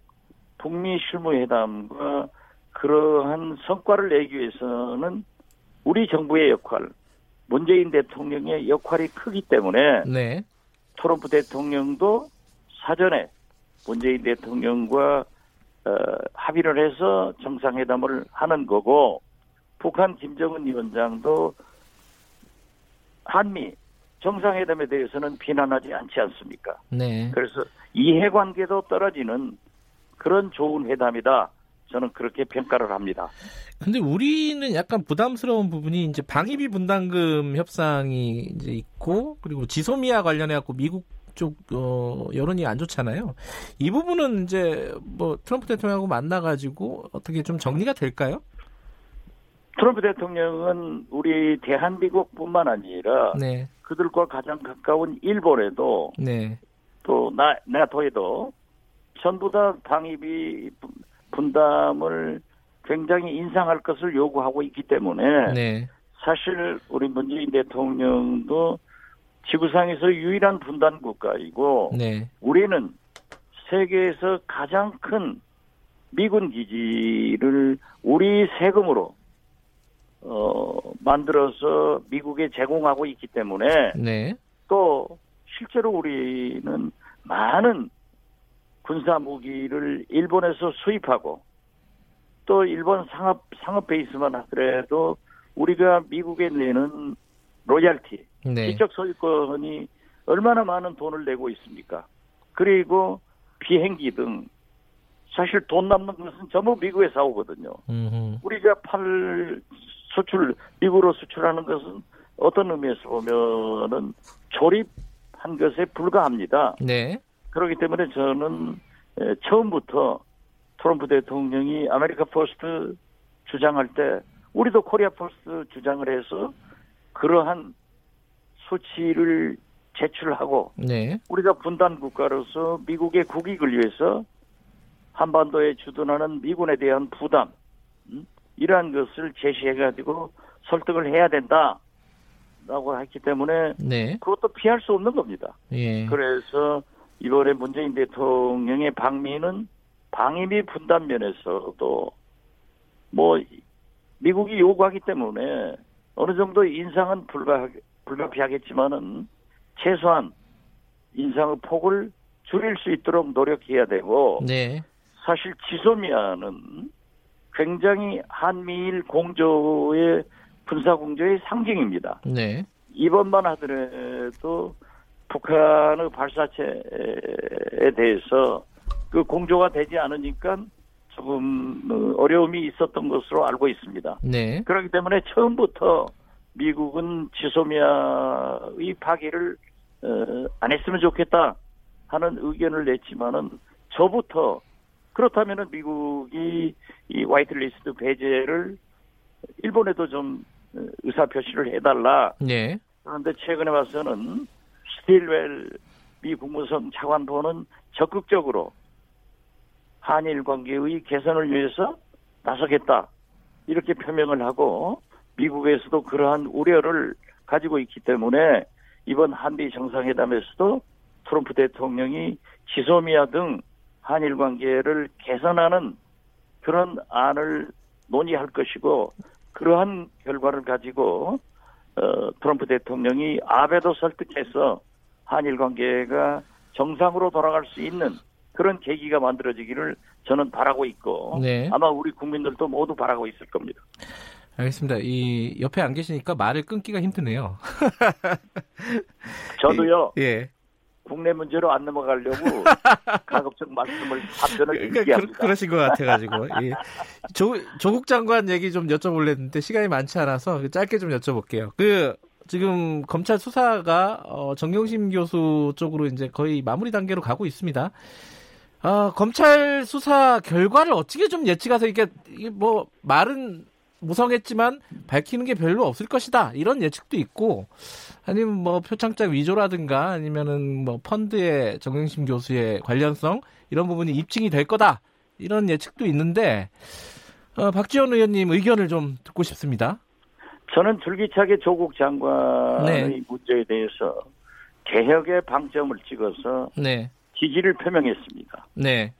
북미 실무회담과 그러한 성과를 내기 위해서는 우리 정부의 역할, 문재인 대통령의 역할이 크기 때문에 네. 트럼프 대통령도 사전에 문재인 대통령과 어, 합의를 해서 정상회담을 하는 거고 북한 김정은 위원장도 한미 정상회담에 대해서는 비난하지 않지 않습니까? 네. 그래서 이해관계도 떨어지는 그런 좋은 회담이다. 저는 그렇게 평가를 합니다. 그런데 우리는 약간 부담스러운 부분이 이제 방위비 분담금 협상이 이제 있고 그리고 지소미아 관련해 갖고 미국 쪽 어, 여론이 안 좋잖아요. 이 부분은 이제 뭐 트럼프 대통령하고 만나가지고 어떻게 좀 정리가 될까요? 트럼프 대통령은 우리 대한민국뿐만 아니라 네. 그들과 가장 가까운 일본에도 네. 또 나, 나토에도 전부 다 방위비 분담을 굉장히 인상할 것을 요구하고 있기 때문에 네. 사실 우리 문재인 대통령도 지구상에서 유일한 분단 국가이고 네. 우리는 세계에서 가장 큰 미군 기지를 우리 세금으로 어, 만들어서 미국에 제공하고 있기 때문에 네. 또 실제로 우리는 많은 군사 무기를 일본에서 수입하고 또 일본 상업 상업 베이스만 하더라도 우리가 미국에 내는 로얄티 네. 지적 소유권이 얼마나 많은 돈을 내고 있습니까? 그리고 비행기 등 사실 돈 남는 것은 전부 미국에 사오거든요. 음흠. 우리가 팔 수출 미국으로 수출하는 것은 어떤 의미에서 보면은 조립한 것에 불과합니다. 네. 그렇기 때문에 저는 처음부터 트럼프 대통령이 아메리카 포스트 주장할 때 우리도 코리아 포스트 주장을 해서 그러한 수치를 제출하고 네. 우리가 분단 국가로서 미국의 국익을 위해서 한반도에 주둔하는 미군에 대한 부담 음? 이러한 것을 제시해가지고 설득을 해야 된다라고 했기 때문에 네. 그것도 피할 수 없는 겁니다. 예. 그래서 이번에 문재인 대통령의 방미는 방위 및 분단 면에서도 뭐 미국이 요구하기 때문에 어느 정도 인상은 불가, 불가피하겠지만은 최소한 인상의 폭을 줄일 수 있도록 노력해야 되고 네. 사실 지소미아는 굉장히 한미일 공조의 군사공조의 상징입니다. 네. 이번만 하더라도 북한의 발사체에 대해서 그 공조가 되지 않으니까 조금 어려움이 있었던 것으로 알고 있습니다. 네. 그렇기 때문에 처음부터 미국은 지소미아의 파기를 안 했으면 좋겠다 하는 의견을 냈지만은 저부터 그렇다면은 미국이 이 화이트리스트 배제를 일본에도 좀 의사표시를 해달라. 네. 그런데 최근에 와서는 스틸웰 미 국무성 차관보는 적극적으로 한일 관계의 개선을 위해서 나서겠다 이렇게 표명을 하고 미국에서도 그러한 우려를 가지고 있기 때문에 이번 한미 정상회담에서도 트럼프 대통령이 지소미아 등 한일 관계를 개선하는 그런 안을 논의할 것이고 그러한 결과를 가지고 어, 트럼프 대통령이 아베도 설득해서 한일 관계가 정상으로 돌아갈 수 있는 그런 계기가 만들어지기를 저는 바라고 있고 네. 아마 우리 국민들도 모두 바라고 있을 겁니다. 알겠습니다. 이 옆에 안 계시니까 말을 끊기가 힘드네요. 저도요. 예. 국내 문제로 안 넘어가려고 가급적 말씀을 답변을 드리게 합니다. 그러신 것 같아가지고. 예. 조, 조국 장관 얘기 좀 여쭤보려는데 시간이 많지 않아서 짧게 좀 여쭤볼게요. 그 지금 검찰 수사가 어, 정경심 교수 쪽으로 이제 거의 마무리 단계로 가고 있습니다. 아, 검찰 수사 결과를 어떻게 좀 예측해서 이게 뭐 말은 무성했지만 밝히는 게 별로 없을 것이다 이런 예측도 있고 아니면 뭐 표창자 위조라든가 아니면은 뭐 펀드의 정경심 교수의 관련성 이런 부분이 입증이 될 거다 이런 예측도 있는데 어, 박지원 의원님 의견을 좀 듣고 싶습니다. 저는 줄기차게 조국 장관의 네. 문제에 대해서 개혁의 방점을 찍어서 네. 지지를 표명했습니다. 네.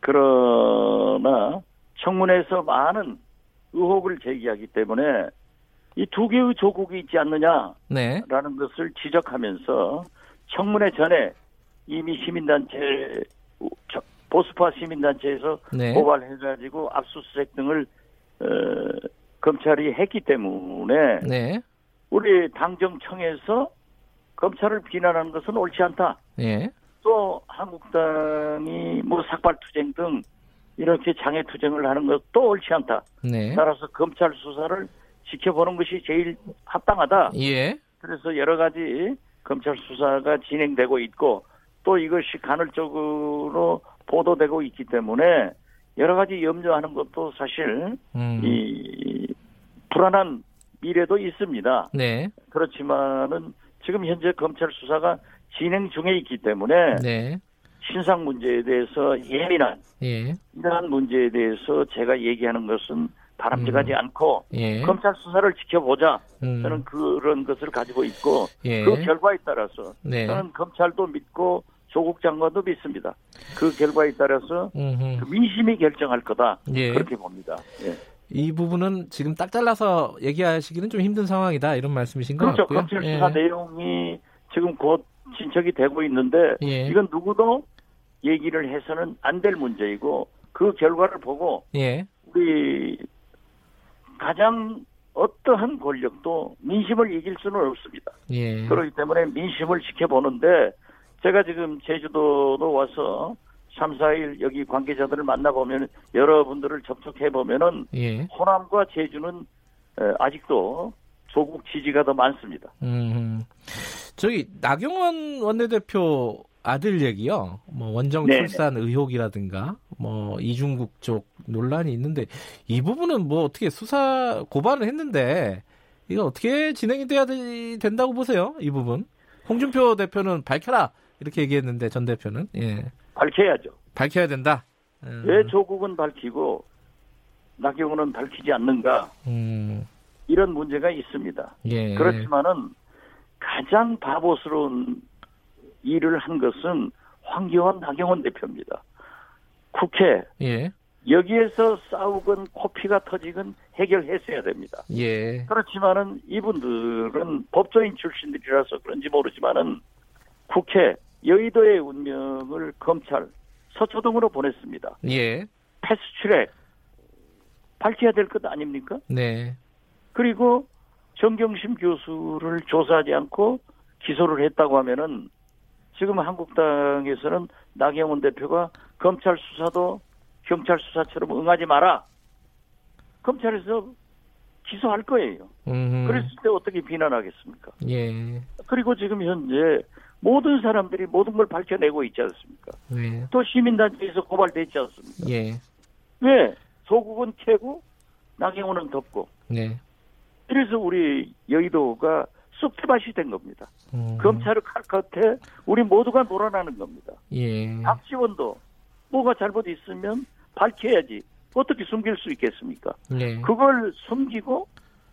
그러나 청문회에서 많은 의혹을 제기하기 때문에 이 두 개의 조국이 있지 않느냐라는 네. 것을 지적하면서 청문회 전에 이미 시민단체 보수파 시민단체에서 네. 고발해가지고 압수수색 등을 어, 검찰이 했기 때문에 네. 우리 당정청에서 검찰을 비난하는 것은 옳지 않다. 네. 또 한국당이 뭐 삭발투쟁 등 이렇게 장애투쟁을 하는 것도 옳지 않다. 네. 따라서 검찰 수사를 지켜보는 것이 제일 합당하다. 예. 그래서 여러 가지 검찰 수사가 진행되고 있고 또 이것이 간헐적으로 보도되고 있기 때문에 여러 가지 염려하는 것도 사실 음. 이 불안한 미래도 있습니다. 네. 그렇지만은 지금 현재 검찰 수사가 진행 중에 있기 때문에 네. 신상 문제에 대해서 예민한 예. 이러한 문제에 대해서 제가 얘기하는 것은 바람직하지 음. 않고 예. 검찰 수사를 지켜보자 음. 저는 그런 것을 가지고 있고 예. 그 결과에 따라서 네. 저는 검찰도 믿고 조국 장관도 믿습니다. 그 결과에 따라서 그 민심이 결정할 거다 예. 그렇게 봅니다. 예. 이 부분은 지금 딱 잘라서 얘기하시기는 좀 힘든 상황이다 이런 말씀이신 것 그렇죠. 같고요. 검찰 수사 예. 내용이 지금 곧 진척이 되고 있는데 예. 이건 누구도 얘기를 해서는 안 될 문제이고 그 결과를 보고 예. 우리 가장 어떠한 권력도 민심을 이길 수는 없습니다. 예. 그렇기 때문에 민심을 지켜보는데 제가 지금 제주도로 와서 삼, 사일 여기 관계자들을 만나보면 여러분들을 접촉해보면은 예. 호남과 제주는 아직도 조국 지지가 더 많습니다. 음. 저기 나경원 원내대표 아들 얘기요. 뭐 원정 네네. 출산 의혹이라든가 뭐 이중국 쪽 논란이 있는데 이 부분은 뭐 어떻게 수사 고발을 했는데 이거 어떻게 진행이 돼야 되, 된다고 보세요? 이 부분. 홍준표 대표는 밝혀라 이렇게 얘기했는데 전 대표는 예. 밝혀야죠. 밝혀야 된다. 음. 왜 조국은 밝히고 나경원은 밝히지 않는가? 음. 이런 문제가 있습니다. 예. 그렇지만은 가장 바보스러운 일을 한 것은 황교안, 나경원 대표입니다. 국회 예. 여기에서 싸우건 코피가 터지건 해결했어야 됩니다. 예. 그렇지만은 이분들은 법조인 출신들이라서 그런지 모르지만은 국회 여의도의 운명을 검찰 서초동으로 보냈습니다. 예. 패스트트랙 밝혀야 될 것 아닙니까? 네. 그리고 정경심 교수를 조사하지 않고 기소를 했다고 하면은 지금 한국당에서는 나경원 대표가 검찰 수사도 경찰 수사처럼 응하지 마라. 검찰에서 기소할 거예요. 음. 그랬을 때 어떻게 비난하겠습니까? 예. 그리고 지금 현재 모든 사람들이 모든 걸 밝혀내고 있지 않습니까? 예. 또 시민단체에서 고발됐지 않습니까? 예. 왜? 조국은 캐고 나경원은 덮고. 예. 그래서 우리 여의도가 쑥대밭이 된 겁니다. 음. 검찰의 칼끝에 우리 모두가 몰아나는 겁니다. 예. 박지원도 뭐가 잘못 있으면 밝혀야지 어떻게 숨길 수 있겠습니까? 예. 그걸 숨기고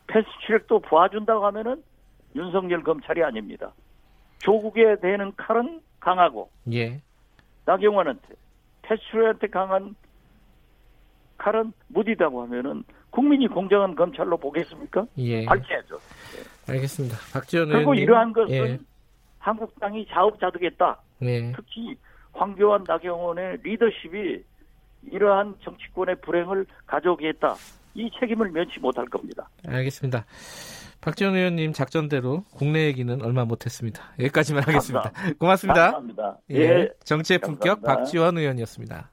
패스트트랙도 봐준다고 하면은 윤석열 검찰이 아닙니다. 조국에 대한 칼은 강하고 예. 나경원한테 패스트트랙한테 강한 칼은 무디다고 하면은 국민이 공정한 검찰로 보겠습니까? 예. 밝혀야죠. 예. 알겠습니다. 박지원 의원님. 그리고 이러한 것은 예. 한국당이 자업자득했다. 예. 특히 황교안, 나경원의 리더십이 이러한 정치권의 불행을 가져오게 했다. 이 책임을 면치 못할 겁니다. 알겠습니다. 박지원 의원님 작전대로 국내 얘기는 얼마 못했습니다. 여기까지만 감사합니다. 하겠습니다. 고맙습니다. 감사합니다. 예. 예. 정치의 감사합니다. 품격 박지원 의원이었습니다.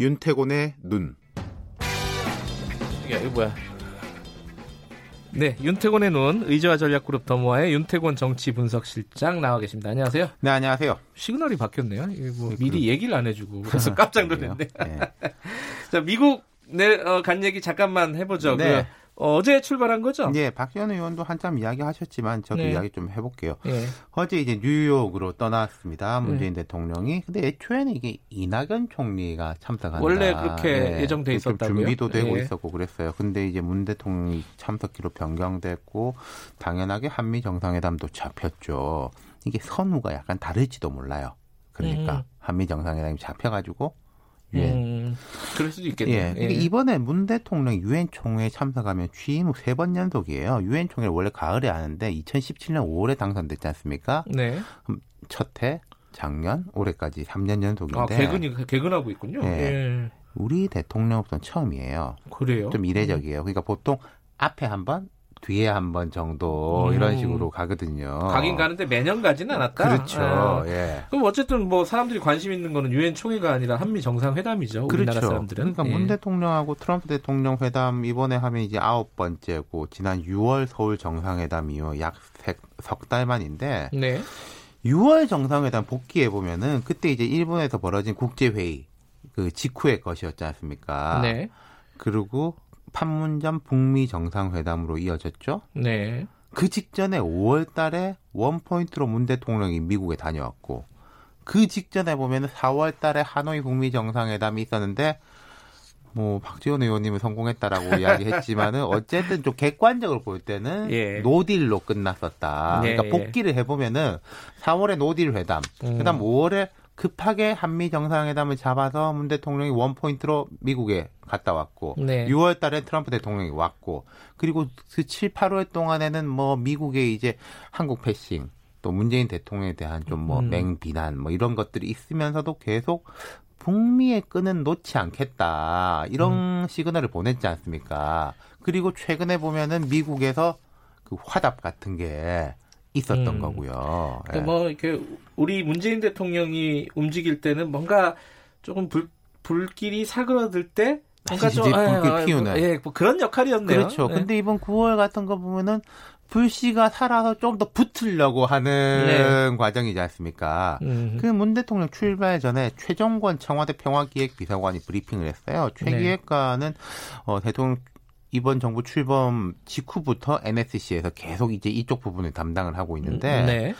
윤태곤의 눈. 야, 이거 뭐야? 네, 윤태곤의 눈. 의제와 전략그룹 더모아의 윤태곤 정치 분석실장 나와 계십니다. 안녕하세요. 네, 안녕하세요. 시그널이 바뀌었네요. 뭐 미리 그... 얘기를 안 해주고 그래서 깜짝 놀랐네. 네. 자, 미국 내, 어, 간 얘기 잠깐만 해보죠. 네. 그, 어제 출발한 거죠? 네, 박지원 의원도 한참 이야기하셨지만 저도 네. 이야기 좀 해볼게요. 네. 어제 이제 뉴욕으로 떠났습니다. 문재인 네. 대통령이. 근데 애초에는 이게 이낙연 총리가 참석한다. 원래 그렇게 네. 예정돼 있었다고요? 준비도 되고 네. 있었고 그랬어요. 근데 이제 문 대통령이 참석기로 변경됐고 당연하게 한미 정상회담도 잡혔죠. 이게 선후가 약간 다를지도 몰라요. 그러니까 음. 한미 정상회담이 잡혀가지고. 예, 음, 그럴 수도 있겠네요. 예. 예. 이번에 문 대통령이 유엔 총회에 참석하면 취임 후 세 번 연속이에요. 유엔 총회를 원래 가을에 하는데 이천십칠년 오월에 당선됐지 않습니까? 네. 첫 해, 작년, 올해까지 삼 년 연속인데. 아, 개근이 개근하고 있군요. 예. 예. 우리 대통령으로서는 처음이에요. 그래요? 좀 이례적이에요. 그러니까 보통 앞에 한 번. 뒤에 한 번 정도 이런 식으로 가거든요. 가긴 가는데 매년 가지는 않았다. 그렇죠. 아. 예. 그럼 어쨌든 뭐 사람들이 관심 있는 거는 유엔 총회가 아니라 한미 정상회담이죠. 그렇죠. 우리나라 사람들은. 그러니까 문 예. 대통령하고 트럼프 대통령 회담 이번에 하면 이제 아홉 번째고 지난 유월 서울 정상회담 이후 약 석 달 만인데 네. 유월 정상회담 복귀해 보면은 그때 이제 일본에서 벌어진 국제회의 그 직후의 것이었지 않습니까? 네. 그리고 판문점 북미 정상회담으로 이어졌죠. 네. 그 직전에 오월 달에 원포인트로 문 대통령이 미국에 다녀왔고 그 직전에 보면 사월 달에 하노이 북미 정상회담이 있었는데 뭐 박지원 의원님은 성공했다라고 이야기했지만은 어쨌든 좀 객관적으로 볼 때는 예. 노딜로 끝났었다. 네. 그러니까 복귀를 해보면은 사월에 노딜 회담, 음. 그다음 오월에 급하게 한미 정상회담을 잡아서 문 대통령이 원포인트로 미국에 갔다 왔고 네. 유월 달에 트럼프 대통령이 왔고 그리고 그 칠, 팔월 동안에는 뭐 미국의 이제 한국 패싱 또 문재인 대통령에 대한 좀 뭐 음. 맹비난 뭐 이런 것들이 있으면서도 계속 북미의 끈은 놓지 않겠다 이런 음. 시그널을 보냈지 않습니까? 그리고 최근에 보면은 미국에서 그 화답 같은 게 있었던 음. 거고요. 예. 뭐 이렇게 우리 문재인 대통령이 움직일 때는 뭔가 조금 불, 불길이 사그러들 때 뭔가 좀 불길 피우는 예, 뭐 그런 역할이었네요. 그렇죠. 예. 근데 이번 구월 같은 거 보면은 불씨가 살아서 좀 더 붙으려고 하는 네. 과정이지 않습니까? 그 문 대통령 출발 전에 최정권 청와대 평화기획비서관이 브리핑을 했어요. 최 네. 기획관은 어, 대통령 이번 정부 출범 직후부터 엔에스씨에서 계속 이제 이쪽 부분을 담당을 하고 있는데 네.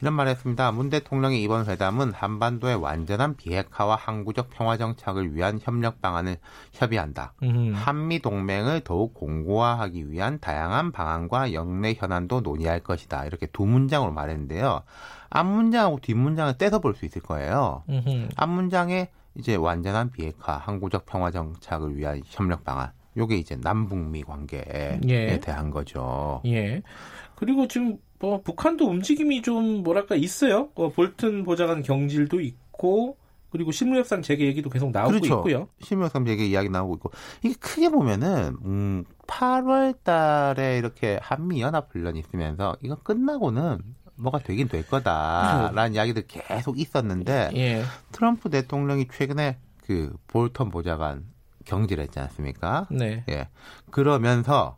이런 말을 했습니다. 문 대통령의 이번 회담은 한반도의 완전한 비핵화와 항구적 평화 정착을 위한 협력 방안을 협의한다. 음. 한미 동맹을 더욱 공고화하기 위한 다양한 방안과 역내 현안도 논의할 것이다. 이렇게 두 문장으로 말했는데요. 앞 문장하고 뒷 문장을 떼서 볼 수 있을 거예요. 음. 앞 문장에 이제 완전한 비핵화, 항구적 평화 정착을 위한 협력 방안. 요게 이제 남북미 관계에 예. 대한 거죠. 예. 그리고 지금 뭐 북한도 움직임이 좀 뭐랄까 있어요. 어, 볼튼 보좌관 경질도 있고 그리고 실무협상 재개 얘기도 계속 나오고 그렇죠. 있고요. 실무협상 재개 이야기 나오고 있고 이게 크게 보면은 음, 팔월 달에 이렇게 한미 연합훈련이 있으면서 이거 끝나고는 뭐가 되긴 될 거다라는 이야기들 계속 있었는데 예. 트럼프 대통령이 최근에 그 볼턴 보좌관 경질했지 않습니까? 네. 예. 그러면서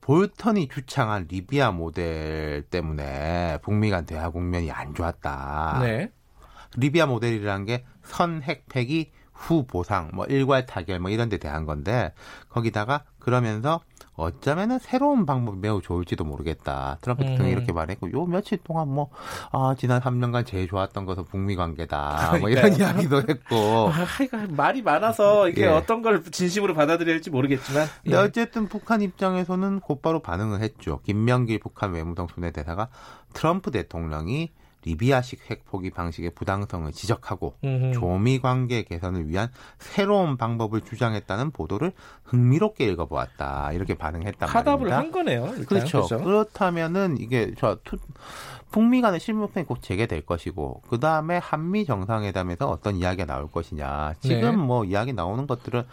볼턴이 주창한 리비아 모델 때문에 북미 간 대화 국면이 안 좋았다. 네. 리비아 모델이라는 게 선 핵폐기 후 보상, 뭐 일괄 타결 뭐 이런 데 대한 건데 거기다가 그러면서 어쩌면은 새로운 방법이 매우 좋을지도 모르겠다. 트럼프 대통령이 음. 이렇게 말했고 요 며칠 동안 뭐 아, 지난 삼 년간 제일 좋았던 것은 북미 관계다. 뭐 이런 이야기도 했고. 아, 말이 많아서 이게 예. 어떤 걸 진심으로 받아들여야 할지 모르겠지만. 근데 예. 어쨌든 북한 입장에서는 곧바로 반응을 했죠. 김명길 북한 외무성 손해대사가 트럼프 대통령이 리비아식 핵포기 방식의 부당성을 지적하고 음흠. 조미 관계 개선을 위한 새로운 방법을 주장했다는 보도를 흥미롭게 읽어보았다. 이렇게 반응했단 말입니다. 화답을 한 거네요. 일단. 그렇죠. 그렇죠. 그렇다면은 이게 저 북미 간의 실무협상이 곧 재개될 것이고 그 다음에 한미 정상회담에서 어떤 이야기가 나올 것이냐. 지금 네. 뭐 이야기 나오는 것들은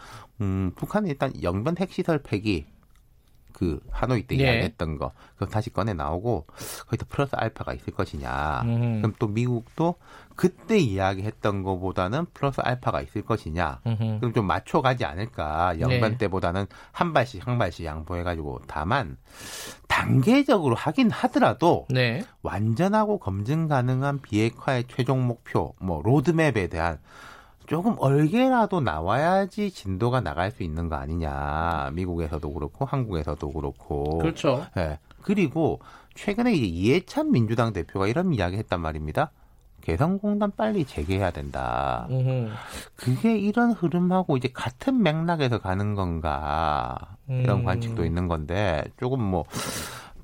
음, 북한이 일단 영변 핵시설 폐기. 그 하노이 때 예. 이야기했던 거 그럼 다시 꺼내 나오고 거기서 플러스 알파가 있을 것이냐 음. 그럼 또 미국도 그때 이야기했던 거보다는 플러스 알파가 있을 것이냐 음. 그럼 좀 맞춰가지 않을까 연반 네. 때보다는 한 발씩 한 발씩 양보해가지고 다만 단계적으로 하긴 하더라도 네. 완전하고 검증 가능한 비핵화의 최종 목표 뭐 로드맵에 대한 조금 얼개라도 나와야지 진도가 나갈 수 있는 거 아니냐. 미국에서도 그렇고 한국에서도 그렇고. 그렇죠. 예. 그리고 최근에 이해찬 민주당 대표가 이런 이야기했단 말입니다. 개성공단 빨리 재개해야 된다. 음흠. 그게 이런 흐름하고 이제 같은 맥락에서 가는 건가 이런 음. 관측도 있는 건데 조금 뭐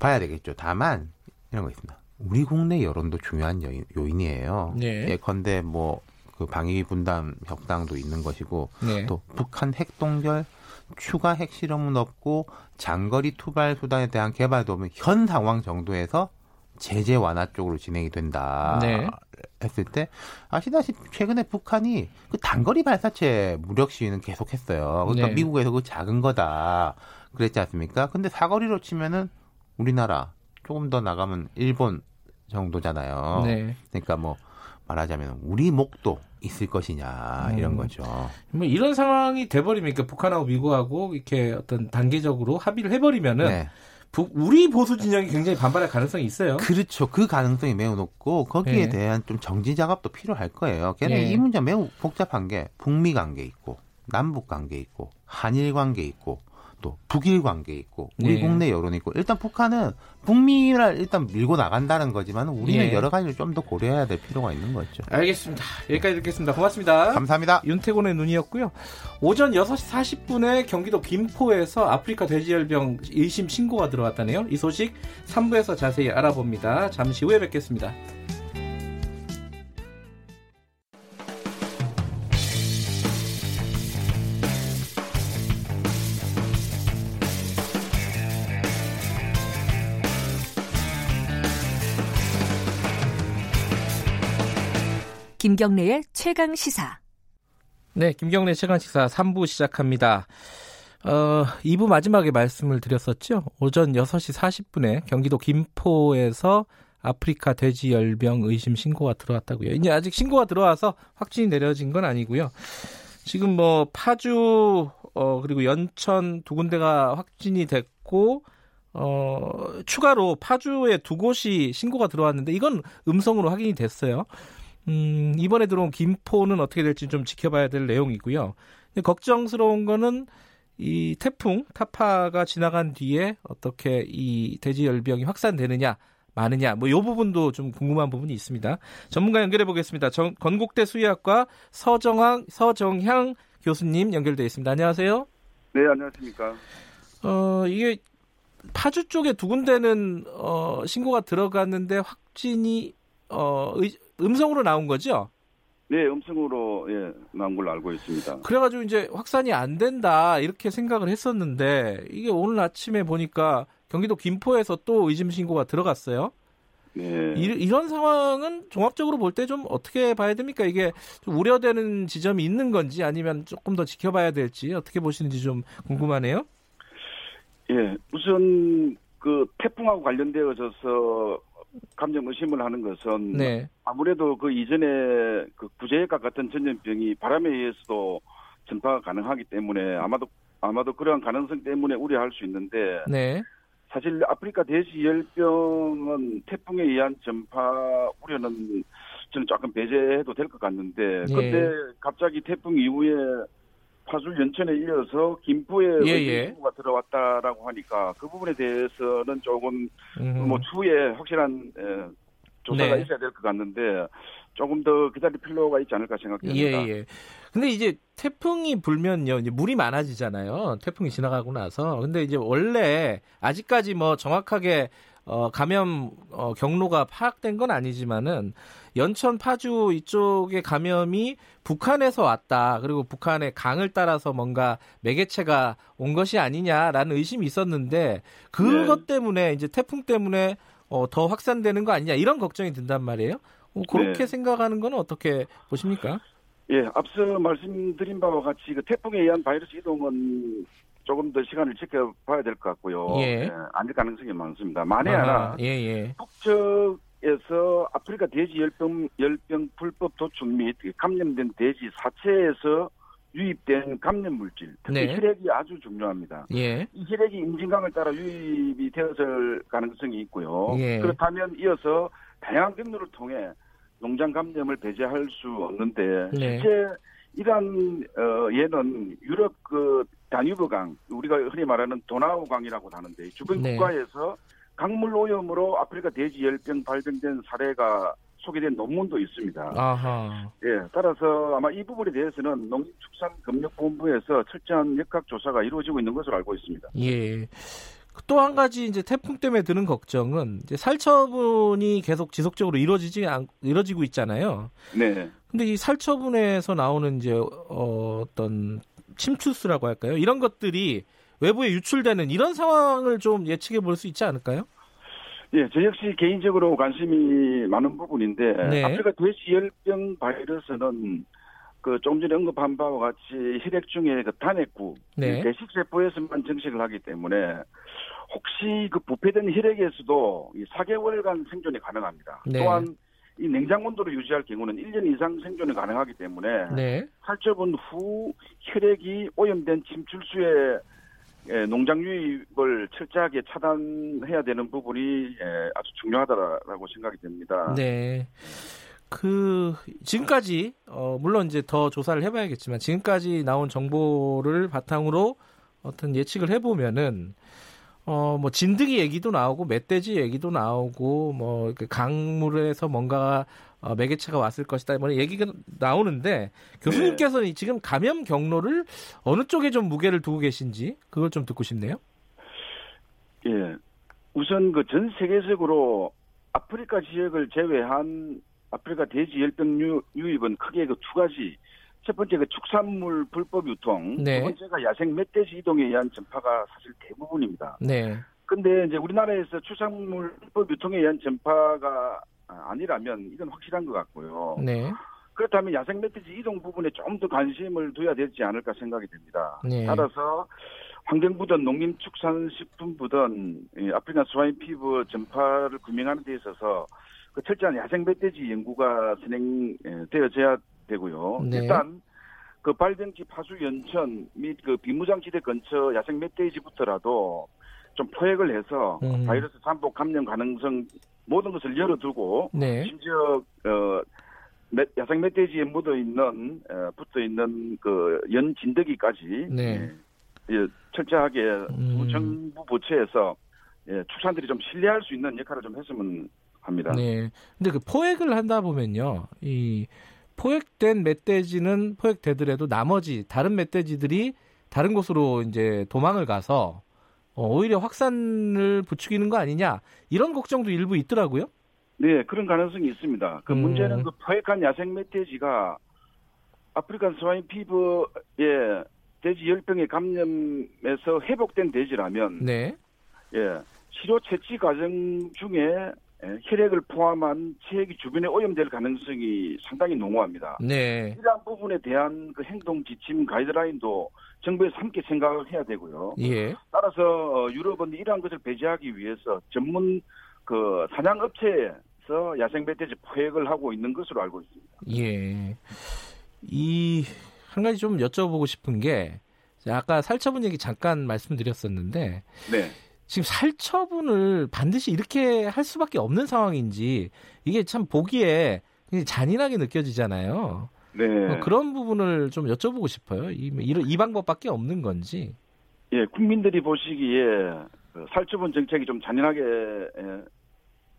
봐야 되겠죠. 다만 이런 거 있습니다. 우리 국내 여론도 중요한 요인, 요인이에요. 네. 예컨대 뭐. 그 방위 분담 협상도 있는 것이고 네. 또 북한 핵 동결 추가 핵 실험은 없고 장거리 투발 수단에 대한 개발도 없는 현 상황 정도에서 제재 완화 쪽으로 진행이 된다 네. 했을 때 아시다시피 최근에 북한이 그 단거리 발사체 무력 시위는 계속했어요. 그러니까 네. 미국에서 그 작은 거다 그랬지 않습니까? 근데 사거리로 치면은 우리나라 조금 더 나가면 일본 정도잖아요. 네. 그러니까 뭐. 말하자면 우리 목도 있을 것이냐 이런 음. 거죠. 뭐 이런 상황이 돼버리니까 북한하고 미국하고 이렇게 어떤 단계적으로 합의를 해버리면은 네. 북, 우리 보수 진영이 굉장히 반발할 가능성이 있어요. 그렇죠. 그 가능성이 매우 높고 거기에 네. 대한 좀 정지 작업도 필요할 거예요. 걔네 네. 이 문제 매우 복잡한 게 북미 관계 있고 남북 관계 있고 한일 관계 있고. 또 북일 관계 있고 우리 예. 국내 여론이 있고 일단 북한은 북미를 일단 밀고 나간다는 거지만 우리는 예. 여러 가지를 좀 더 고려해야 될 필요가 있는 거죠. 알겠습니다. 여기까지 듣겠습니다. 고맙습니다. 감사합니다. 윤태곤의 눈이었고요. 오전 여섯 시 사십 분에 경기도 김포에서 아프리카 돼지열병 일심 신고가 들어왔다네요. 이 소식 삼 부에서 자세히 알아봅니다. 잠시 후에 뵙겠습니다. 김경래의 최강시사. 네, 김경래 최강시사 삼 부 시작합니다. 어, 이 부 마지막에 말씀을 드렸었죠. 오전 여섯 시 사십 분에 경기도 김포에서 아프리카 돼지 열병 의심 신고가 들어왔다고요. 이제 아직 신고가 들어와서 확진이 내려진 건 아니고요. 지금 뭐 파주 어, 그리고 연천 두 군데가 확진이 됐고 어, 추가로 파주에 두 곳이 신고가 들어왔는데 이건 음성으로 확인이 됐어요. 음, 이번에 들어온 김포는 어떻게 될지 좀 지켜봐야 될 내용이고요. 근데 걱정스러운 거는 이 태풍 타파가 지나간 뒤에 어떻게 이 돼지 열병이 확산되느냐 많으냐 뭐 이 부분도 좀 궁금한 부분이 있습니다. 전문가 연결해 보겠습니다. 정, 건국대 수의학과 서정향, 서정향 교수님 연결돼 있습니다. 안녕하세요. 네, 안녕하십니까. 어, 이게 파주 쪽에 두 군데는 어, 신고가 들어갔는데 확진이 어, 의, 음성으로 나온 거죠? 네, 음성으로 예, 나온 걸로 알고 있습니다. 그래가지고 이제 확산이 안 된다 이렇게 생각을 했었는데 이게 오늘 아침에 보니까 경기도 김포에서 또 의심 신고가 들어갔어요. 네. 이, 이런 상황은 종합적으로 볼 때 좀 어떻게 봐야 됩니까? 이게 좀 우려되는 지점이 있는 건지 아니면 조금 더 지켜봐야 될지 어떻게 보시는지 좀 궁금하네요. 예, 우선 그 태풍하고 관련되어져서 감염 의심을 하는 것은 네. 아무래도 그 이전에 그 구제역과 같은 전염병이 바람에 의해서도 전파가 가능하기 때문에 아마도 아마도 그러한 가능성 때문에 우려할 수 있는데 네. 사실 아프리카 돼지 열병은 태풍에 의한 전파 우려는 저는 조금 배제해도 될 것 같는데 그런데 예. 갑자기 태풍 이후에 파주 연천에 이어서 김포에 의심신고가 들어왔다라고 하니까 그 부분에 대해서는 조금 음. 뭐 추후에 확실한 에, 조사가 네. 있어야 될 것 같는데 조금 더 기다릴 필요가 있지 않을까 생각됩니다. 그런데 예, 예. 이제 태풍이 불면요, 이제 물이 많아지잖아요. 태풍이 지나가고 나서. 근데 이제 원래 아직까지 뭐 정확하게 어, 감염 어, 경로가 파악된 건 아니지만은 연천, 파주 이쪽의 감염이 북한에서 왔다. 그리고 북한의 강을 따라서 뭔가 매개체가 온 것이 아니냐라는 의심이 있었는데 그것 네. 때문에 이제 태풍 때문에 어, 더 확산되는 거 아니냐 이런 걱정이 든단 말이에요. 어, 그렇게 네. 생각하는 건 어떻게 보십니까? 예, 앞서 말씀드린 바와 같이 그 태풍에 의한 바이러스 이동은 조금 더 시간을 지켜봐야 될 것 같고요. 예. 예, 아닐 가능성이 많습니다. 만에 하나 아, 예, 예. 북측에서 아프리카 돼지 열병, 열병 불법 도축 및 감염된 돼지 사체에서 유입된 감염물질, 특히 네. 혈액이 아주 중요합니다. 예. 이 혈액이 임진강을 따라 유입이 되었을 가능성이 있고요. 예. 그렇다면 이어서 다양한 경로를 통해 농장 감염을 배제할 수 없는데 네. 실제 이러한 어, 얘는 유럽 그 다뉴브강, 우리가 흔히 말하는 도나우강이라고 하는데 주변 네. 국가에서 강물 오염으로 아프리카 돼지 열병 발병된 사례가 소개된 논문도 있습니다. 아하. 예, 따라서 아마 이 부분에 대해서는 농림축산검역본부에서 철저한 역학조사가 이루어지고 있는 것으로 알고 있습니다. 예. 또 한 가지 이제 태풍 때문에 드는 걱정은 이제 살처분이 계속 지속적으로 이루어지지 않, 이루어지고 있잖아요. 네. 근데 이 살처분에서 나오는 이제 어, 어떤 침투수라고 할까요? 이런 것들이 외부에 유출되는 이런 상황을 좀 예측해 볼 수 있지 않을까요? 예, 저 역시 개인적으로 관심이 많은 부분인데 네. 아프리카 돼지 열병 바이러스는 그 조금 전에 언급한 바와 같이 혈액 중에 그 단핵구 네. 대식 세포에서만 증식을 하기 때문에 혹시 그 부패된 혈액에서도 사 개월간 생존이 가능합니다. 네. 또한 이 냉장 온도를 유지할 경우는 일 년 이상 생존이 가능하기 때문에 네. 살처분 후 혈액이 오염된 침출수에 농장 유입을 철저하게 차단해야 되는 부분이 아주 중요하다라고 생각이 됩니다. 네. 그 지금까지 어 물론 이제 더 조사를 해봐야겠지만 지금까지 나온 정보를 바탕으로 어떤 예측을 해보면은 어 뭐 진드기 얘기도 나오고 멧돼지 얘기도 나오고 뭐 강물에서 뭔가 어, 매개체가 왔을 것이다 뭐 얘기가 나오는데 교수님께서는 네. 지금 감염 경로를 어느 쪽에 좀 무게를 두고 계신지 그걸 좀 듣고 싶네요. 예, 우선 그 전 세계적으로 아프리카 지역을 제외한 아프리카 돼지 열병 유, 유입은 크게 그 두 가지. 첫 번째 그 축산물 불법 유통, 네. 두 번째가 야생 멧돼지 이동에 의한 전파가 사실 대부분입니다. 네. 근데 이제 우리나라에서 축산물 불법 유통에 의한 전파가 아니라면 이건 확실한 것 같고요. 네. 그렇다면 야생 멧돼지 이동 부분에 좀 더 관심을 둬야 되지 않을까 생각이 됩니다. 네. 따라서 환경부든 농림축산식품부든 아프리카 스와인 피부 전파를 규명하는 데 있어서 그 철저한 야생 멧돼지 연구가 진행되어져야 되고요. 네. 일단 그 발병지 파수 연천 및 그 비무장지대 근처 야생 멧돼지부터라도 좀 포획을 해서 음. 바이러스 잠복 감염 가능성 모든 것을 열어두고 네. 심지어 어, 야생 멧돼지에 묻어 있는 어, 붙어 있는 그 연 진드기까지 네. 예, 철저하게 음. 정부 부처에서 예, 축산들이 좀 신뢰할 수 있는 역할을 좀 했으면 합니다. 네. 근데 그 포획을 한다 보면요, 이 포획된 멧돼지는 포획되더라도 나머지 다른 멧돼지들이 다른 곳으로 이제 도망을 가서 오히려 확산을 부추기는 거 아니냐 이런 걱정도 일부 있더라고요. 네, 그런 가능성이 있습니다. 그 음. 문제는 그 포획한 야생 멧돼지가 아프리칸 스와인 피버의 돼지 열병의 감염에서 회복된 돼지라면, 네, 예, 치료 채취 과정 중에 혈액을 포함한 체액이 주변에 오염될 가능성이 상당히 농후합니다. 네. 이러한 부분에 대한 그 행동 지침 가이드라인도 정부에서 함께 생각을 해야 되고요. 예. 따라서 유럽은 이러한 것을 배제하기 위해서 전문 그 사냥업체에서 야생 멧돼지 포획을 하고 있는 것으로 알고 있습니다. 예. 이 한 가지 좀 여쭤보고 싶은 게 아까 살처분 얘기 잠깐 말씀드렸었는데. 네. 지금 살처분을 반드시 이렇게 할 수밖에 없는 상황인지 이게 참 보기에 잔인하게 느껴지잖아요. 네. 뭐 그런 부분을 좀 여쭤보고 싶어요. 이, 이 방법밖에 없는 건지. 예, 국민들이 보시기에 살처분 정책이 좀 잔인하게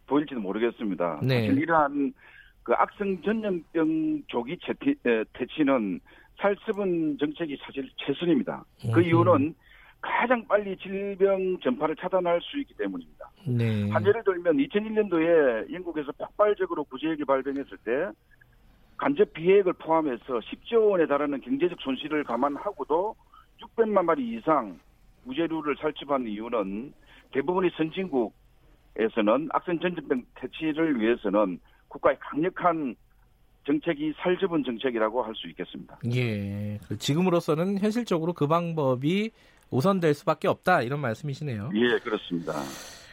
보일지는 모르겠습니다. 네. 사실 이러한 그 악성 전염병 조기 채취, 퇴치는 살처분 정책이 사실 최선입니다. 그 이유는 가장 빨리 질병 전파를 차단할 수 있기 때문입니다. 네. 한 예를 들면 이천일 년도에 영국에서 폭발적으로 구제액이 발병했을 때 간접 비해액을 포함해서 십조 원에 달하는 경제적 손실을 감안하고도 육백만 마리 이상 구제류를 살처분한 이유는 대부분의 선진국에서는 악성 전염병 퇴치를 위해서는 국가의 강력한 정책이 살처분 정책이라고 할 수 있겠습니다. 예. 지금으로서는 현실적으로 그 방법이 우선될 수밖에 없다 이런 말씀이시네요. 예, 그렇습니다.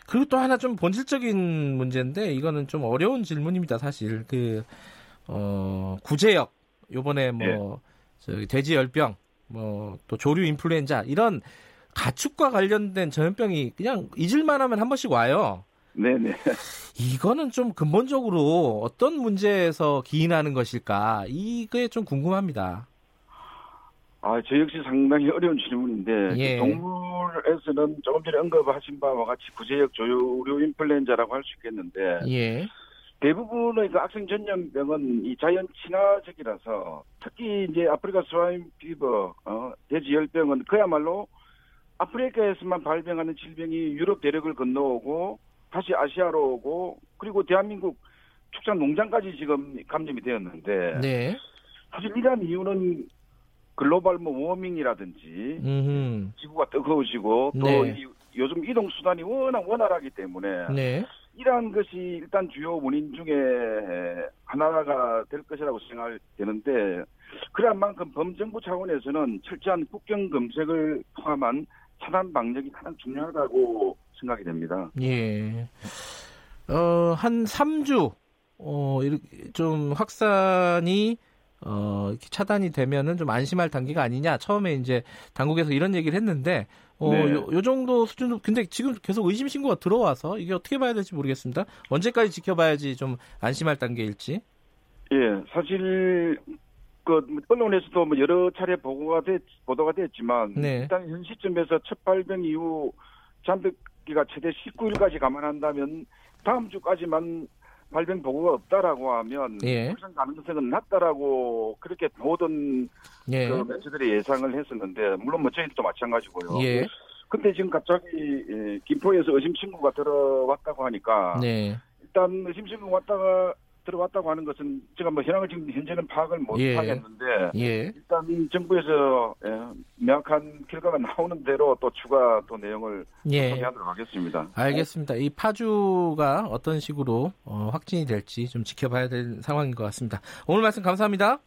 그리고 또 하나 좀 본질적인 문제인데 이거는 좀 어려운 질문입니다, 사실. 그 어, 구제역 이번에 뭐 예. 돼지 열병, 뭐 또 조류 인플루엔자 이런 가축과 관련된 전염병이 그냥 잊을만하면 한 번씩 와요. 네네. 이거는 좀 근본적으로 어떤 문제에서 기인하는 것일까 이게 좀 궁금합니다. 아, 저 역시 상당히 어려운 질문인데 예. 동물에서는 조금 전에 언급하신 바와 같이 구제역 조류 인플루엔자라고 할 수 있겠는데 예. 대부분의 그 악성 전염병은 이 자연 친화적이라서 특히 이제 아프리카 스와인 피버 어, 돼지 열병은 그야말로 아프리카에서만 발병하는 질병이 유럽 대륙을 건너오고 다시 아시아로 오고 그리고 대한민국 축산 농장까지 지금 감염이 되었는데 네. 사실 이러한 이유는 글로벌 워밍이라든지 음흠. 지구가 뜨거워지고 또 네. 이, 요즘 이동 수단이 워낙 원활하기 때문에 네. 이러한 것이 일단 주요 원인 중에 하나가 될 것이라고 생각되는데 그러한 만큼 범정부 차원에서는 철저한 국경 검색을 포함한 차단 방역이 가장 중요하다고 생각이 됩니다. 예. 어, 한 삼 주 어, 이렇게 좀 확산이 어, 이렇게 차단이 되면은 좀 안심할 단계가 아니냐. 처음에 이제 당국에서 이런 얘기를 했는데, 어, 네. 요, 요 정도 수준으로, 근데 지금 계속 의심신고가 들어와서 이게 어떻게 봐야 될지 모르겠습니다. 언제까지 지켜봐야지 좀 안심할 단계일지. 예, 사실, 그, 언론에서도 뭐 여러 차례 보고가 됐, 보도가 됐지만, 네. 일단 현 시점에서 첫 발병 이후 잠복기가 최대 십구 일까지 감안한다면, 다음 주까지만 발병 보고가 없다라고 하면 예. 확산 가능성은 낮다라고 그렇게 모든 예. 그 매체들이 예상을 했었는데 물론 뭐 저희도 마찬가지고요. 예. 근데 지금 갑자기 김포에서 의심 신고가 들어왔다고 하니까 네. 일단 의심 신고가 왔다가 들어왔다고 하는 것은 제가 뭐 현황을 지금 현재는 파악을 못 예. 하겠는데 예. 일단 정부에서 명확한 결과가 나오는 대로 또 추가 또 내용을 예. 소개하도록 하겠습니다. 알겠습니다. 이 파주가 어떤 식으로 확진이 될지 좀 지켜봐야 될 상황인 것 같습니다. 오늘 말씀 감사합니다.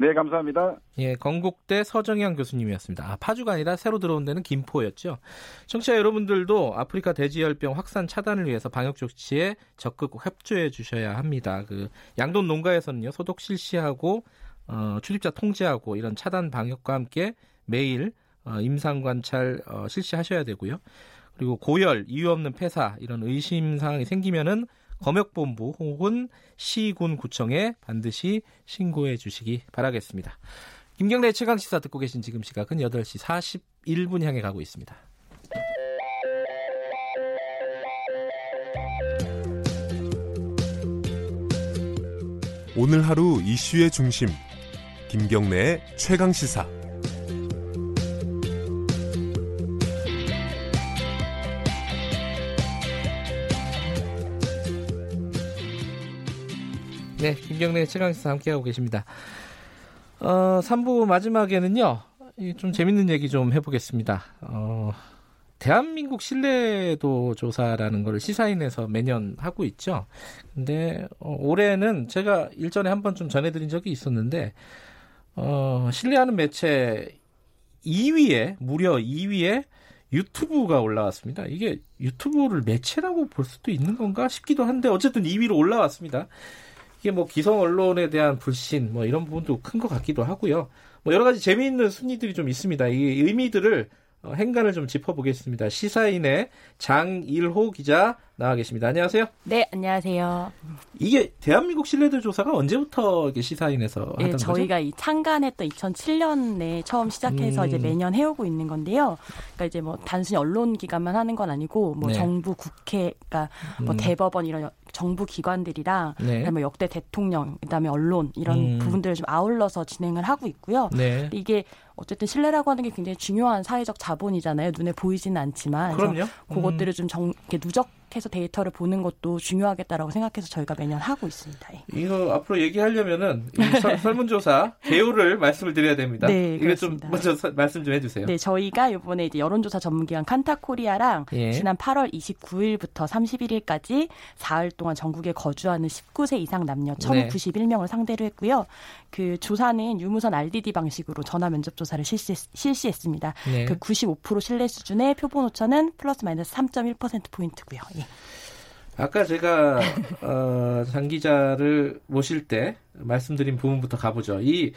네, 감사합니다. 예, 건국대 서정향 교수님이었습니다. 아, 파주가 아니라 새로 들어온 데는 김포였죠. 청취자 여러분들도 아프리카 돼지열병 확산 차단을 위해서 방역 조치에 적극 협조해 주셔야 합니다. 그 양돈 농가에서는요, 소독 실시하고 어, 출입자 통제하고 이런 차단 방역과 함께 매일 어, 임상 관찰 어, 실시하셔야 되고요. 그리고 고열, 이유 없는 폐사 이런 의심 사항이 생기면은 검역본부 혹은 시군구청에 반드시 신고해 주시기 바라겠습니다. 김경래 최강시사 듣고 계신 지금 시각은 여덟 시 사십일 분 향해 가고 있습니다. 오늘 하루 이슈의 중심, 김경래의 최강시사. 네, 김경래 최강시사 함께하고 계십니다. 어, 삼 부 마지막에는요, 좀 재밌는 얘기 좀 해보겠습니다. 어, 대한민국 신뢰도 조사라는 걸 시사인에서 매년 하고 있죠. 근데 어, 올해는 제가 일전에 한번 좀 전해드린 적이 있었는데, 어, 신뢰하는 매체 이 위에, 무려 이 위에 유튜브가 올라왔습니다. 이게 유튜브를 매체라고 볼 수도 있는 건가 싶기도 한데, 어쨌든 이 위로 올라왔습니다. 이게 뭐 기성 언론에 대한 불신 뭐 이런 부분도 큰 것 같기도 하고요. 뭐 여러 가지 재미있는 순위들이 좀 있습니다. 이 의미들을 어, 행간을 좀 짚어보겠습니다. 시사인의 장일호 기자 나와 계십니다. 안녕하세요. 네, 안녕하세요. 이게 대한민국 신뢰도 조사가 언제부터 이게 시사인에서 하던 네, 거죠? 저희가 이 창간했던 이천칠 년에 처음 시작해서 음. 이제 매년 해오고 있는 건데요. 그러니까 이제 뭐 단순히 언론 기관만 하는 건 아니고 뭐 네. 정부, 국회, 그러니까 뭐 음. 대법원 이런 정부 기관들이랑 네. 그다음에 역대 대통령, 그다음에 언론 이런 음. 부분들을 좀 아울러서 진행을 하고 있고요. 네. 이게 어쨌든 신뢰라고 하는 게 굉장히 중요한 사회적 자본이잖아요. 눈에 보이지는 않지만 그럼요. 음. 그것들을 좀 정, 이렇게 누적해서 데이터를 보는 것도 중요하겠다라고 생각해서 저희가 매년 하고 있습니다. 예. 이거 앞으로 얘기하려면은 설문조사 개요를 말씀을 드려야 됩니다. 네, 이거 좀 먼저 서, 말씀 좀 해주세요. 네, 저희가 이번에 이제 여론조사 전문기관 칸타코리아랑 예. 지난 팔월 이십구일부터 삼십일일까지 사흘 동안 전국에 거주하는 십구 세 이상 남녀 천구십일 명을 네. 상대로 했고요. 그 조사는 유무선 알디디 방식으로 전화 면접 조사를 실시, 실시했습니다. 네. 그 구십오 퍼센트 신뢰 수준의 표본 오차는 플러스 마이너스 삼 점 일 퍼센트 포인트고요. 예. 아까 제가 어, 장 기자를 모실 때 말씀드린 부분부터 가보죠. 이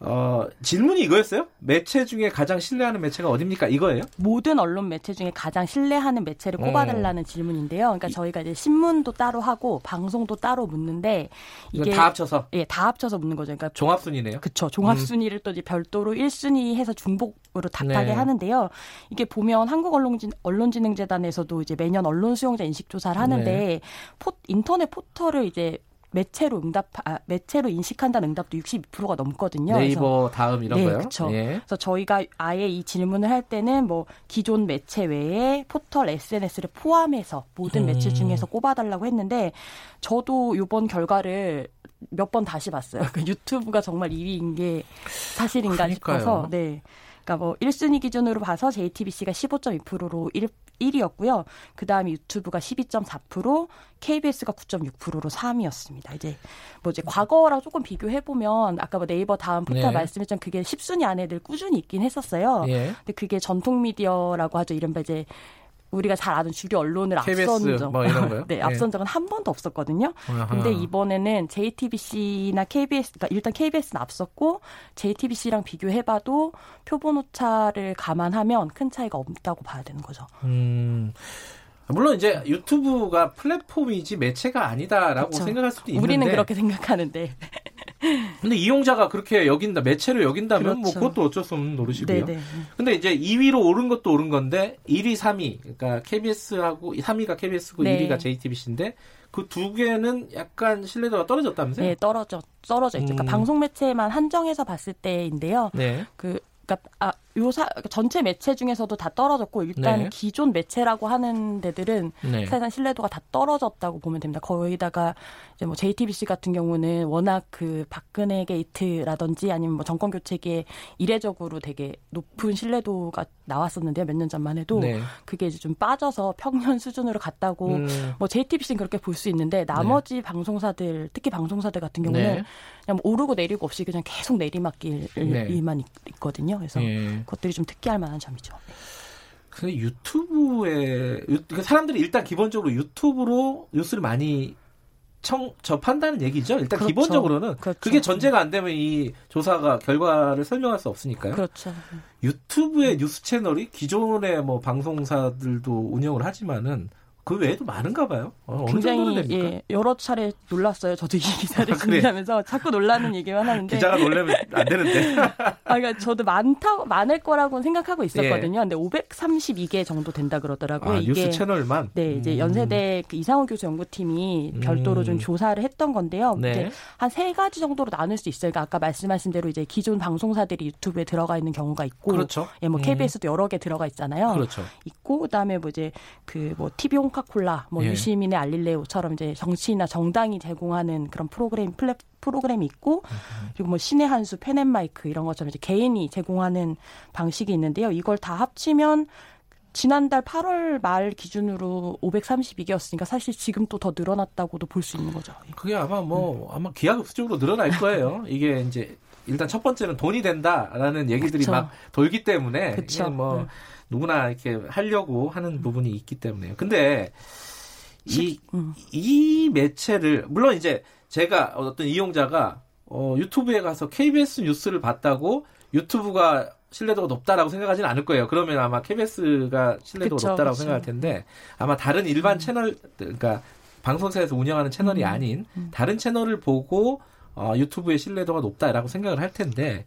어, 질문이 이거였어요? 매체 중에 가장 신뢰하는 매체가 어딥니까? 이거예요? 모든 언론 매체 중에 가장 신뢰하는 매체를 꼽아달라는 어. 질문인데요. 그러니까 저희가 이제 신문도 따로 하고 방송도 따로 묻는데 이게 다 합쳐서? 예, 다 합쳐서 묻는 거죠. 그러니까 종합순위네요. 그렇죠. 종합순위를 음. 또 이제 별도로 일 순위해서 중복으로 답하게 네. 하는데요. 이게 보면 한국 언론진, 언론진흥재단에서도 이제 매년 언론 수용자 인식 조사를 하는데 네. 포, 인터넷 포털을 이제 매체로 응답, 아, 매체로 인식한다는 응답도 육십이 퍼센트가 넘거든요. 네이버 그래서, 다음 이런 네, 거요? 그렇죠. 예. 그래서 저희가 아예 이 질문을 할 때는 뭐 기존 매체 외에 포털 에스엔에스를 포함해서 모든 음. 매체 중에서 꼽아달라고 했는데 저도 이번 결과를 몇 번 다시 봤어요. 그러니까 유튜브가 정말 이 위인 게 사실인가 그러니까요. 싶어서. 네. 그러니까 뭐 일 순위 기준으로 봐서 제이티비씨가 십오 점 이 퍼센트로 일 위였고요. 그다음에 유튜브가 십이 점 사 퍼센트, 케이비에스가 구 점 육 퍼센트로 삼 위였습니다. 이제 뭐 이제 과거랑 조금 비교해 보면 아까 뭐 네이버 다음 포털 네. 말씀했지만 그게 십 순위 안에 늘 꾸준히 있긴 했었어요. 예. 근데 그게 전통 미디어라고 하죠. 이른바 이제 우리가 잘 아는 주류 언론을 케이비에스, 앞선 적, 뭐 이런 거요? 네, 앞선 적은 네. 한 번도 없었거든요. 아하. 근데 이번에는 제이티비씨나 케이비에스, 그러니까 일단 케이비에스는 앞섰고 제이티비씨랑 비교해봐도 표본 오차를 감안하면 큰 차이가 없다고 봐야 되는 거죠. 음. 물론 이제 유튜브가 플랫폼이지 매체가 아니다라고 그렇죠. 생각할 수도 있는데 우리는 그렇게 생각하는데 근데 이용자가 그렇게 여긴다 매체를 여긴다면 그렇죠. 뭐 그것도 어쩔 수 없는 노릇이고요. 네네. 근데 이제 이 위로 오른 것도 오른 건데 일 위, 삼 위 그러니까 케이비에스하고 삼 위가 케이비에스고 네. 일 위가 제이티비씨인데 그 두 개는 약간 신뢰도가 떨어졌다면서요? 네, 떨어져 떨어져 있죠. 음. 그러니까 방송 매체만 한정해서 봤을 때인데요. 네. 그 그러니까 아, 요사 전체 매체 중에서도 다 떨어졌고 일단 네. 기존 매체라고 하는 데들은 네. 사실상 신뢰도가 다 떨어졌다고 보면 됩니다. 거기다가 이제 뭐 제이티비씨 같은 경우는 워낙 그 박근혜 게이트라든지 아니면 뭐 정권 교체기에 이례적으로 되게 높은 신뢰도가 나왔었는데요. 몇 년 전만 해도 네. 그게 이제 좀 빠져서 평년 수준으로 갔다고 음. 뭐 제이티비씨는 그렇게 볼 수 있는데 나머지 네. 방송사들 특히 방송사들 같은 경우는 네. 그냥 뭐 오르고 내리고 없이 그냥 계속 내리막길만 네. 있거든요. 그래서 네. 그것들이 좀 특이할 만한 점이죠. 근데 유튜브에 사람들이 일단 기본적으로 유튜브로 뉴스를 많이 청, 접한다는 얘기죠. 일단 그렇죠. 기본적으로는 그렇죠. 그게 전제가 안 되면 이 조사가 결과를 설명할 수 없으니까요. 그렇죠. 유튜브의 뉴스 채널이 기존의 뭐 방송사들도 운영을 하지만은 그 외에도 많은가 봐요. 어, 굉장히 예, 여러 차례 놀랐어요. 저도 이 기사를 아, 그래. 준비하면서 자꾸 놀라는 얘기만 하는데 기자가 놀라면 안 되는데. 아, 그러니까 저도 많다 많을 거라고 생각하고 있었거든요. 예. 근데 오백삼십이 개 정도 된다 그러더라고요. 아, 이게, 뉴스 채널만. 네, 이제 연세대 음. 그 이상호 교수 연구팀이 별도로 음. 좀 조사를 했던 건데요. 네. 이제 한 세 가지 정도로 나눌 수 있어요. 그러니까 아까 말씀하신 대로 이제 기존 방송사들이 유튜브에 들어가 있는 경우가 있고, 그렇죠. 예, 뭐 케이비에스도 음. 여러 개 들어가 있잖아요. 그렇죠. 있고 그다음에 뭐 이제 그 뭐 티비 홍 코카콜라, 뭐 예. 유시민의 알릴레오처럼 이제 정치나 정당이 제공하는 그런 프로그램 플랫 프로그램이 있고 그리고 뭐 신의 한수, 펜앤마이크 이런 것처럼 이제 개인이 제공하는 방식이 있는데요. 이걸 다 합치면 지난달 팔월 말 기준으로 오백삼십이 개였으니까 사실 지금 또 더 늘어났다고도 볼 수 있는 거죠. 그게 아마 뭐 음. 아마 기하급수적으로 늘어날 거예요. 이게 이제 일단 첫 번째는 돈이 된다라는 얘기들이 그쵸. 막 돌기 때문에 그쵸. 뭐. 음. 누구나 이렇게 하려고 하는 부분이 있기 때문에요. 근데 이, 음. 이 매체를 물론 이제 제가 어떤 이용자가 어, 유튜브에 가서 케이비에스 뉴스를 봤다고 유튜브가 신뢰도가 높다라고 생각하지는 않을 거예요. 그러면 아마 케이비에스가 신뢰도가 그쵸, 높다라고 그쵸. 생각할 텐데 아마 다른 일반 음. 채널, 그러니까 방송사에서 운영하는 채널이 음. 아닌 다른 채널을 보고 어, 유튜브의 신뢰도가 높다라고 생각을 할 텐데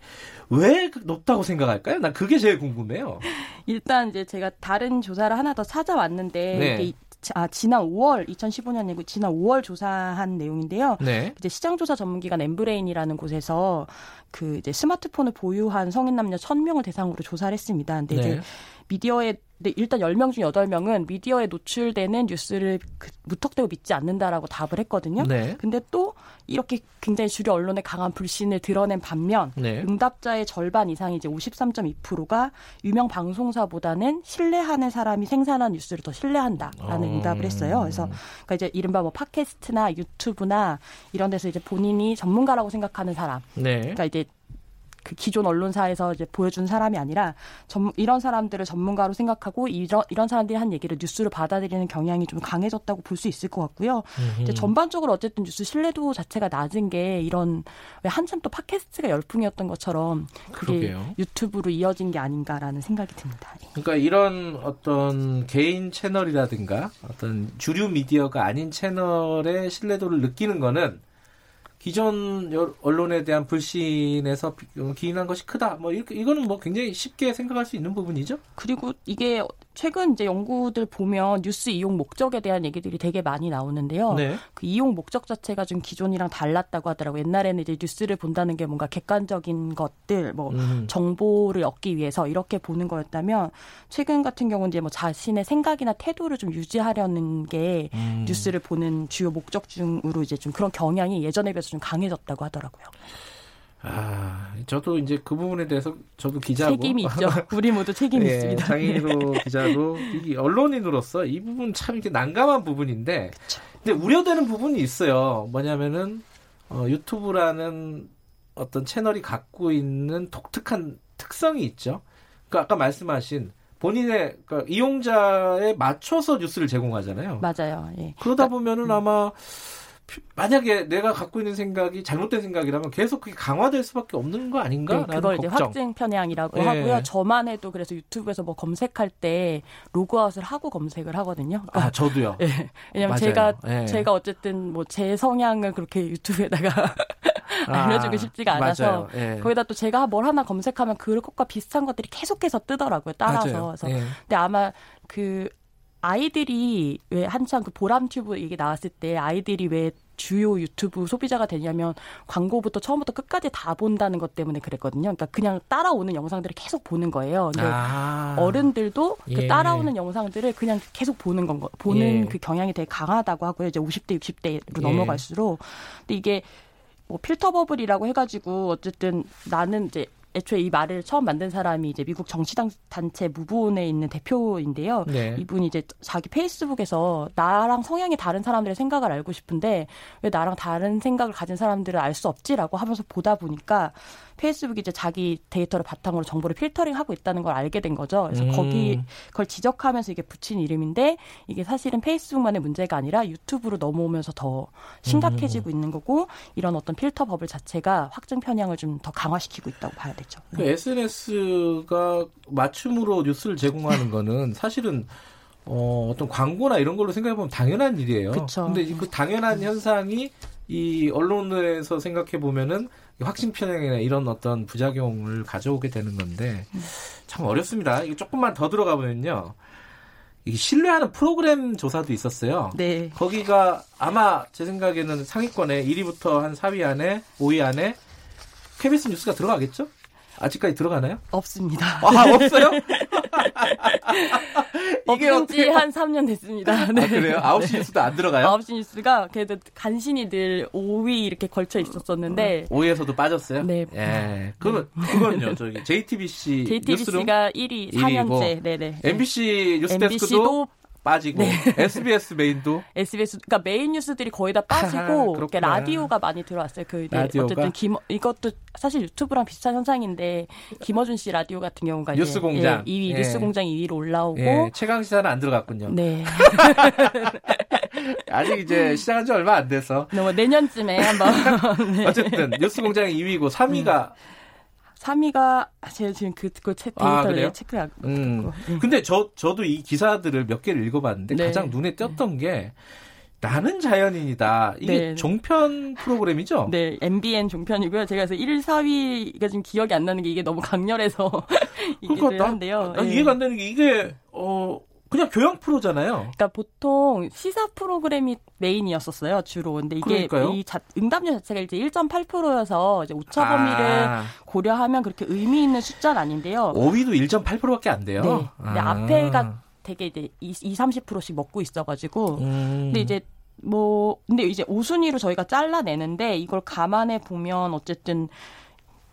왜 높다고 생각할까요? 난 그게 제일 궁금해요. 일단 이제 제가 다른 조사를 하나 더 찾아왔는데 네. 이게 아, 지난 오월 이천십오 년이고 지난 오월 조사한 내용인데요. 네. 이제 시장조사 전문기관 엠브레인이라는 곳에서 그 이제 스마트폰을 보유한 성인 남녀 천 명을 대상으로 조사를 했습니다. 근데 네. 이제 미디어에 근데 일단 열 명 중 여덟 명은 미디어에 노출되는 뉴스를 그, 무턱대고 믿지 않는다라고 답을 했거든요. 네. 근데 또 이렇게 굉장히 주류 언론의 강한 불신을 드러낸 반면 네. 응답자의 절반 이상이 이제 오십삼 점 이 퍼센트가 유명 방송사보다는 신뢰하는 사람이 생산한 뉴스를 더 신뢰한다라는 어... 응답을 했어요. 그래서 그러니까 이제 이른바 뭐 팟캐스트나 유튜브나 이런 데서 이제 본인이 전문가라고 생각하는 사람. 네. 그러니까 이제 그 기존 언론사에서 이제 보여준 사람이 아니라 전, 이런 사람들을 전문가로 생각하고 이런, 이런 사람들이 한 얘기를 뉴스로 받아들이는 경향이 좀 강해졌다고 볼 수 있을 것 같고요. 이제 전반적으로 어쨌든 뉴스 신뢰도 자체가 낮은 게 이런 왜 한참 또 팟캐스트가 열풍이었던 것처럼 그게 그러게요. 유튜브로 이어진 게 아닌가라는 생각이 듭니다. 그러니까 이런 어떤 개인 채널이라든가 어떤 주류 미디어가 아닌 채널의 신뢰도를 느끼는 거는 기존 언론에 대한 불신에서 기인한 것이 크다. 뭐 이렇게 이거는 뭐 굉장히 쉽게 생각할 수 있는 부분이죠. 그리고 이게 최근 이제 연구들 보면 뉴스 이용 목적에 대한 얘기들이 되게 많이 나오는데요. 네. 그 이용 목적 자체가 좀 기존이랑 달랐다고 하더라고요. 옛날에는 이제 뉴스를 본다는 게 뭔가 객관적인 것들, 뭐 음. 정보를 얻기 위해서 이렇게 보는 거였다면 최근 같은 경우는 이제 뭐 자신의 생각이나 태도를 좀 유지하려는 게 음. 뉴스를 보는 주요 목적 중으로 이제 좀 그런 경향이 예전에 비해서 좀 강해졌다고 하더라고요. 아, 저도 이제 그 부분에 대해서 저도 기자고 책임이 있죠. 우리 모두 책임이 네, 있습니다. 장일호 기자고 언론인으로서 이 부분 참 이렇게 난감한 부분인데, 그쵸. 근데 우려되는 부분이 있어요. 뭐냐면은 어, 유튜브라는 어떤 채널이 갖고 있는 독특한 특성이 있죠. 그러니까 아까 말씀하신 본인의 그러니까 이용자에 맞춰서 뉴스를 제공하잖아요. 맞아요. 예. 그러다 그러니까, 보면은 음. 아마. 만약에 내가 갖고 있는 생각이 잘못된 생각이라면 계속 그게 강화될 수밖에 없는 거 아닌가? 네, 그걸 걱정. 이제 확증 편향이라고 예. 하고요. 저만 해도 그래서 유튜브에서 뭐 검색할 때 로그아웃을 하고 검색을 하거든요. 그러니까 아, 저도요. 예. 왜냐면 제가 예. 제가 어쨌든 뭐 제 성향을 그렇게 유튜브에다가 알려주기 아, 쉽지가 않아서 예. 거기다 또 제가 뭘 하나 검색하면 그것과 비슷한 것들이 계속해서 뜨더라고요. 따라서. 그래서 예. 근데 아마 그 아이들이 왜 한창 그 보람튜브 얘기 나왔을 때 아이들이 왜 주요 유튜브 소비자가 되냐면 광고부터 처음부터 끝까지 다 본다는 것 때문에 그랬거든요. 그러니까 그냥 따라오는 영상들을 계속 보는 거예요. 근데 아. 어른들도 예. 그 따라오는 영상들을 그냥 계속 보는 건 거, 보는 예. 그 경향이 되게 강하다고 하고요. 이제 오십 대, 육십 대로 예. 넘어갈수록. 근데 이게 뭐 필터 버블이라고 해가지고 어쨌든 나는 이제 애초에 이 말을 처음 만든 사람이 이제 미국 정치당 단체 무브온에 있는 대표인데요. 네. 이분이 이제 자기 페이스북에서 나랑 성향이 다른 사람들의 생각을 알고 싶은데 왜 나랑 다른 생각을 가진 사람들을 알 수 없지라고 하면서 보다 보니까 페이스북이 이제 자기 데이터를 바탕으로 정보를 필터링하고 있다는 걸 알게 된 거죠. 그래서 음. 거기 그걸 지적하면서 이게 붙인 이름인데 이게 사실은 페이스북만의 문제가 아니라 유튜브로 넘어오면서 더 심각해지고 음. 있는 거고 이런 어떤 필터 버블 자체가 확증 편향을 좀 더 강화시키고 있다고 봐야 돼요. 네. 에스엔에스가 맞춤으로 뉴스를 제공하는 거는 사실은 어, 어떤 광고나 이런 걸로 생각해보면 당연한 일이에요. 그런데 그 당연한 현상이 이 언론에서 생각해보면은 확신 편향이나 이런 어떤 부작용을 가져오게 되는 건데 참 어렵습니다. 이거 조금만 더 들어가보면요. 신뢰하는 프로그램 조사도 있었어요. 네. 거기가 아마 제 생각에는 상위권에 일 위부터 한 사 위 안에 오 위 안에 케이비에스 뉴스가 들어가겠죠? 아직까지 들어가나요? 없습니다. 아, 없어요? 이게 없지 한 삼 년 됐습니다. 네. 아, 그래요? 아홉 시 네. 뉴스도 안 들어가요? 아홉 시 뉴스가 그래도 간신히 늘 오 위 이렇게 걸쳐 있었었는데 오 위에서도 빠졌어요? 네. 예. 그러면 네. 그건요. 저기 제이티비씨 제이티비씨가 일 위 사 년째. 네, 네. 엠비씨 뉴스데스크도 빠지고 네. 에스비에스 메인도 에스비에스 그러니까 메인 뉴스들이 거의 다 빠지고 그렇게 라디오가 많이 들어왔어요. 그 라디오가? 어쨌든 김 이것도 사실 유튜브랑 비슷한 현상인데 김어준 씨 라디오 같은 경우가 뉴스 공장 예, 이 위 예. 뉴스 공장 이 위로 올라오고 예, 최강 시사는 안 들어갔군요. 네. 아직 이제 시작한 지 얼마 안 돼서 뭐 내년쯤에 한번 네. 어쨌든 뉴스 공장 이 위고 삼 위가 음. 삼 위가 제가 지금 그, 그 데이터를 아, 체크하고. 음. 근데 저, 저도 이 기사들을 몇 개를 읽어봤는데 네. 가장 눈에 띄었던 게 나는 자연인이다. 이게 네. 종편 프로그램이죠? 네, 엠비엔 종편이고요. 제가 그래서 일, 사 위가 지금 기억이 안 나는 게 이게 너무 강렬해서 이게 한데요. 네. 이해가 안 되는 게 이게 어. 그냥 교양 프로잖아요. 그러니까 보통 시사 프로그램이 메인이었었어요, 주로. 근데 이게 이 자, 응답률 자체가 이제 일 점 팔 퍼센트여서 이제 오차 아. 범위를 고려하면 그렇게 의미 있는 숫자는 아닌데요. 오 위도 일 점 팔 퍼센트밖에 안 돼요. 네. 근데 아. 앞에가 되게 이제 이십, 삼십 퍼센트씩 먹고 있어가지고. 음. 근데 이제 뭐 근데 이제 오 순위로 저희가 잘라내는데 이걸 감안해 보면 어쨌든.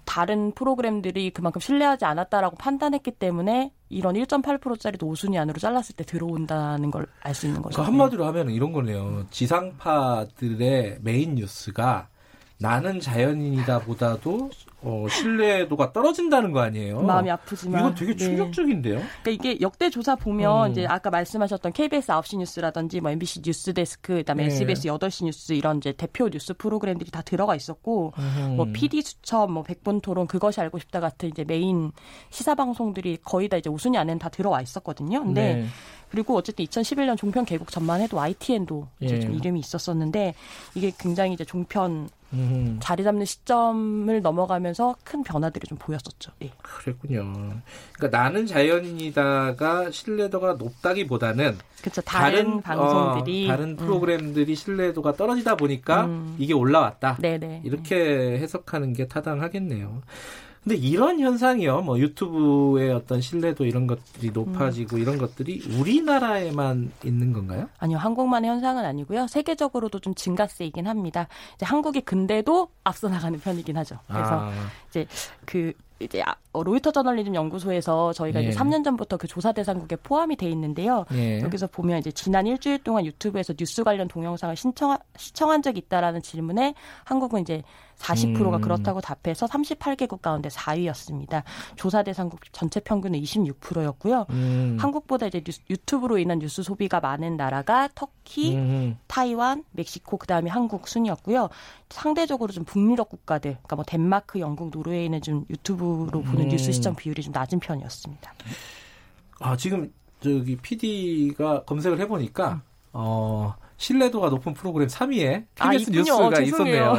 다른 프로그램들이 그만큼 신뢰하지 않았다라고 판단했기 때문에 이런 일 점 팔 퍼센트짜리도 오 순위 안으로 잘랐을 때 들어온다는 걸 알 수 있는 거죠. 그러니까 한마디로 하면 이런 거네요. 지상파들의 메인 뉴스가 나는 자연인이다 보다도 어, 신뢰도가 떨어진다는 거 아니에요? 마음이 아프지만. 이건 되게 충격적인데요? 네. 그러니까 이게 역대 조사 보면, 음. 이제 아까 말씀하셨던 케이비에스 아홉 시 뉴스라든지, 뭐 엠비씨 뉴스데스크, 그 다음에 네. 에스비에스 여덟 시 뉴스, 이런 이제 대표 뉴스 프로그램들이 다 들어가 있었고, 음. 뭐 피디 추천, 뭐 백분 토론, 그것이 알고 싶다 같은 이제 메인 시사방송들이 거의 다 이제 오 순위 안에는 다 들어와 있었거든요. 근데, 네. 그리고 어쨌든 이천십일 년 종편 개국 전만 해도 와이티엔도 이제 예. 좀 이름이 있었었는데 이게 굉장히 이제 종편 음. 자리 잡는 시점을 넘어가면서 큰 변화들이 좀 보였었죠. 예. 그랬군요. 그러니까 나는 자연인이다가 신뢰도가 높다기보다는 그렇죠. 다른, 다른 방송들이 어, 다른 프로그램들이 음. 신뢰도가 떨어지다 보니까 음. 이게 올라왔다. 네네. 이렇게 해석하는 게 타당하겠네요. 근데 이런 현상이요, 뭐 유튜브의 어떤 신뢰도 이런 것들이 높아지고 음. 이런 것들이 우리나라에만 있는 건가요? 아니요, 한국만의 현상은 아니고요. 세계적으로도 좀 증가세이긴 합니다. 이제 한국이 근대도 앞서 나가는 편이긴 하죠. 그래서 아. 이제 그 이제 로이터 저널리즘 연구소에서 저희가 예. 이제 삼 년 전부터 그 조사 대상국에 포함이 돼 있는데요. 예. 여기서 보면 이제 지난 일주일 동안 유튜브에서 뉴스 관련 동영상을 신청 시청한 적이 있다라는 질문에 한국은 이제 사십 퍼센트가 음. 그렇다고 답해서 삼십팔 개국 가운데 사 위였습니다. 조사 대상국 전체 평균은 이십육 퍼센트였고요. 음. 한국보다 이제 뉴스, 유튜브로 인한 뉴스 소비가 많은 나라가 터키, 음. 타이완, 멕시코 그다음에 한국 순이었고요. 상대적으로 좀 북유럽 국가들, 그러니까 뭐 덴마크, 영국, 노르웨이는 좀 유튜브로 보는 음. 뉴스 시청 비율이 좀 낮은 편이었습니다. 아 지금 저기 피디가 검색을 해보니까 음. 어. 신뢰도가 높은 프로그램 삼 위에 케이비에스 아, 뉴스가 있었네요.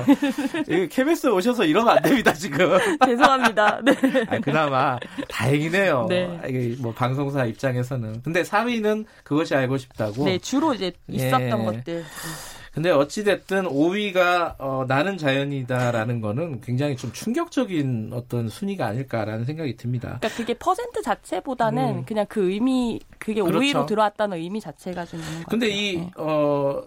케이비에스 오셔서 이러면 안 됩니다, 지금. 죄송합니다. 네. 아, 그나마 다행이네요. 네. 이게 뭐 방송사 입장에서는. 근데 삼 위는 그것이 알고 싶다고. 네, 주로 이제 있었던 예. 것들. 근데 어찌됐든 오 위가 어, 나는 자연이다라는 거는 굉장히 좀 충격적인 어떤 순위가 아닐까라는 생각이 듭니다. 그러니까 그게 퍼센트 자체보다는 음. 그냥 그 의미, 그게 그렇죠. 오 위로 들어왔다는 의미 자체가 좀 있는 것 근데 같아요. 이, 네. 어,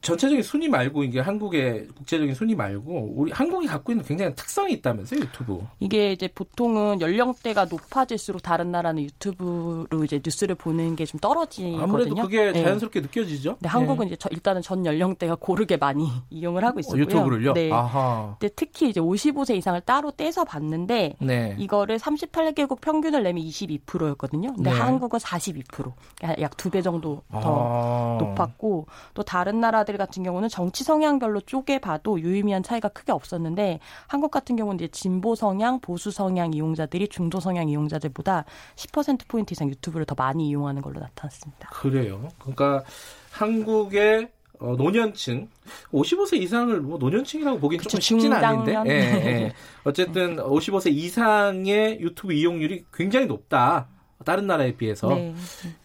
전체적인 순위 말고 이게 한국의 국제적인 순위 말고 우리 한국이 갖고 있는 굉장히 특성이 있다면서요, 유튜브. 이게 이제 보통은 연령대가 높아질수록 다른 나라는 유튜브로 이제 뉴스를 보는 게 좀 떨어지거든요. 아무래도 그게 자연스럽게 네. 느껴지죠. 근데 한국은 네. 이제 일단은 전 연령대가 고르게 많이 이용을 하고 있었고요. 유튜브를요? 네. 아하. 근데 특히 이제 오십오 세 이상을 따로 떼서 봤는데 네. 이거를 삼십팔 개국 평균을 내면 이십이 퍼센트였거든요. 근데 네. 한국은 사십이 퍼센트. 약 두 배 정도 더 아. 높았고 또 다른 나라 들 같은 경우는 정치 성향별로 쪼개봐도 유의미한 차이가 크게 없었는데 한국 같은 경우는 이제 진보 성향, 보수 성향 이용자들이 중도 성향 이용자들보다 십 퍼센트 포인트 이상 유튜브를 더 많이 이용하는 걸로 나타났습니다. 그래요. 그러니까 한국의 어, 노년층, 오십오 세 이상을 뭐 노년층이라고 보긴 그쵸, 조금 쉽진 않은데 예, 예. 어쨌든 네. 오십오 세 이상의 유튜브 이용률이 굉장히 높다. 다른 나라에 비해서. 네.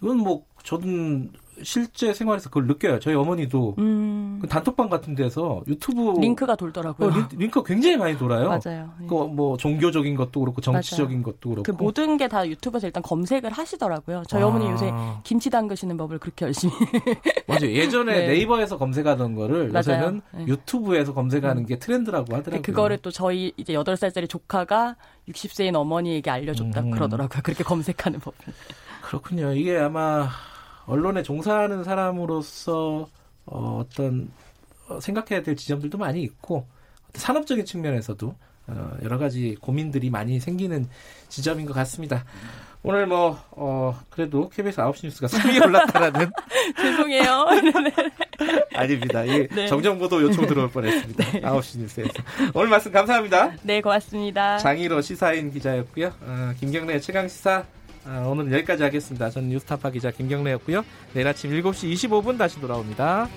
이건 뭐 저는 실제 생활에서 그걸 느껴요. 저희 어머니도 음... 단톡방 같은 데서 유튜브 링크가 돌더라고요. 어, 링크가 굉장히 많이 돌아요. 맞아요. 예. 그 뭐 종교적인 것도 그렇고 정치적인 맞아요. 것도 그렇고 그 모든 게 다 유튜브에서 일단 검색을 하시더라고요. 저희 아... 어머니 요새 김치 담그시는 법을 그렇게 열심히 맞아요. 예전에 네. 네이버에서 검색하던 거를 요새는 네. 유튜브에서 검색하는 게 트렌드라고 하더라고요. 그거를 또 저희 이제 여덟 살짜리 조카가 육십 세인 어머니에게 알려줬다 음... 그러더라고요. 그렇게 검색하는 법. 그렇군요. 이게 아마 언론에 종사하는 사람으로서 어떤 생각해야 될 지점들도 많이 있고 산업적인 측면에서도 여러 가지 고민들이 많이 생기는 지점인 것 같습니다. 오늘 뭐 어, 그래도 케이비에스 아홉 시 뉴스가 삼 위에 올랐다라는 죄송해요. 아닙니다. 예, 네. 정정보도 요청 들어올 뻔했습니다. 네. 아홉 시 뉴스에서. 오늘 말씀 감사합니다. 네, 고맙습니다. 장일호 시사인 기자였고요. 어, 김경래 최강시사 아, 오늘은 여기까지 하겠습니다. 저는 뉴스타파 기자 김경래였고요. 내일 아침 일곱 시 이십오 분 다시 돌아옵니다.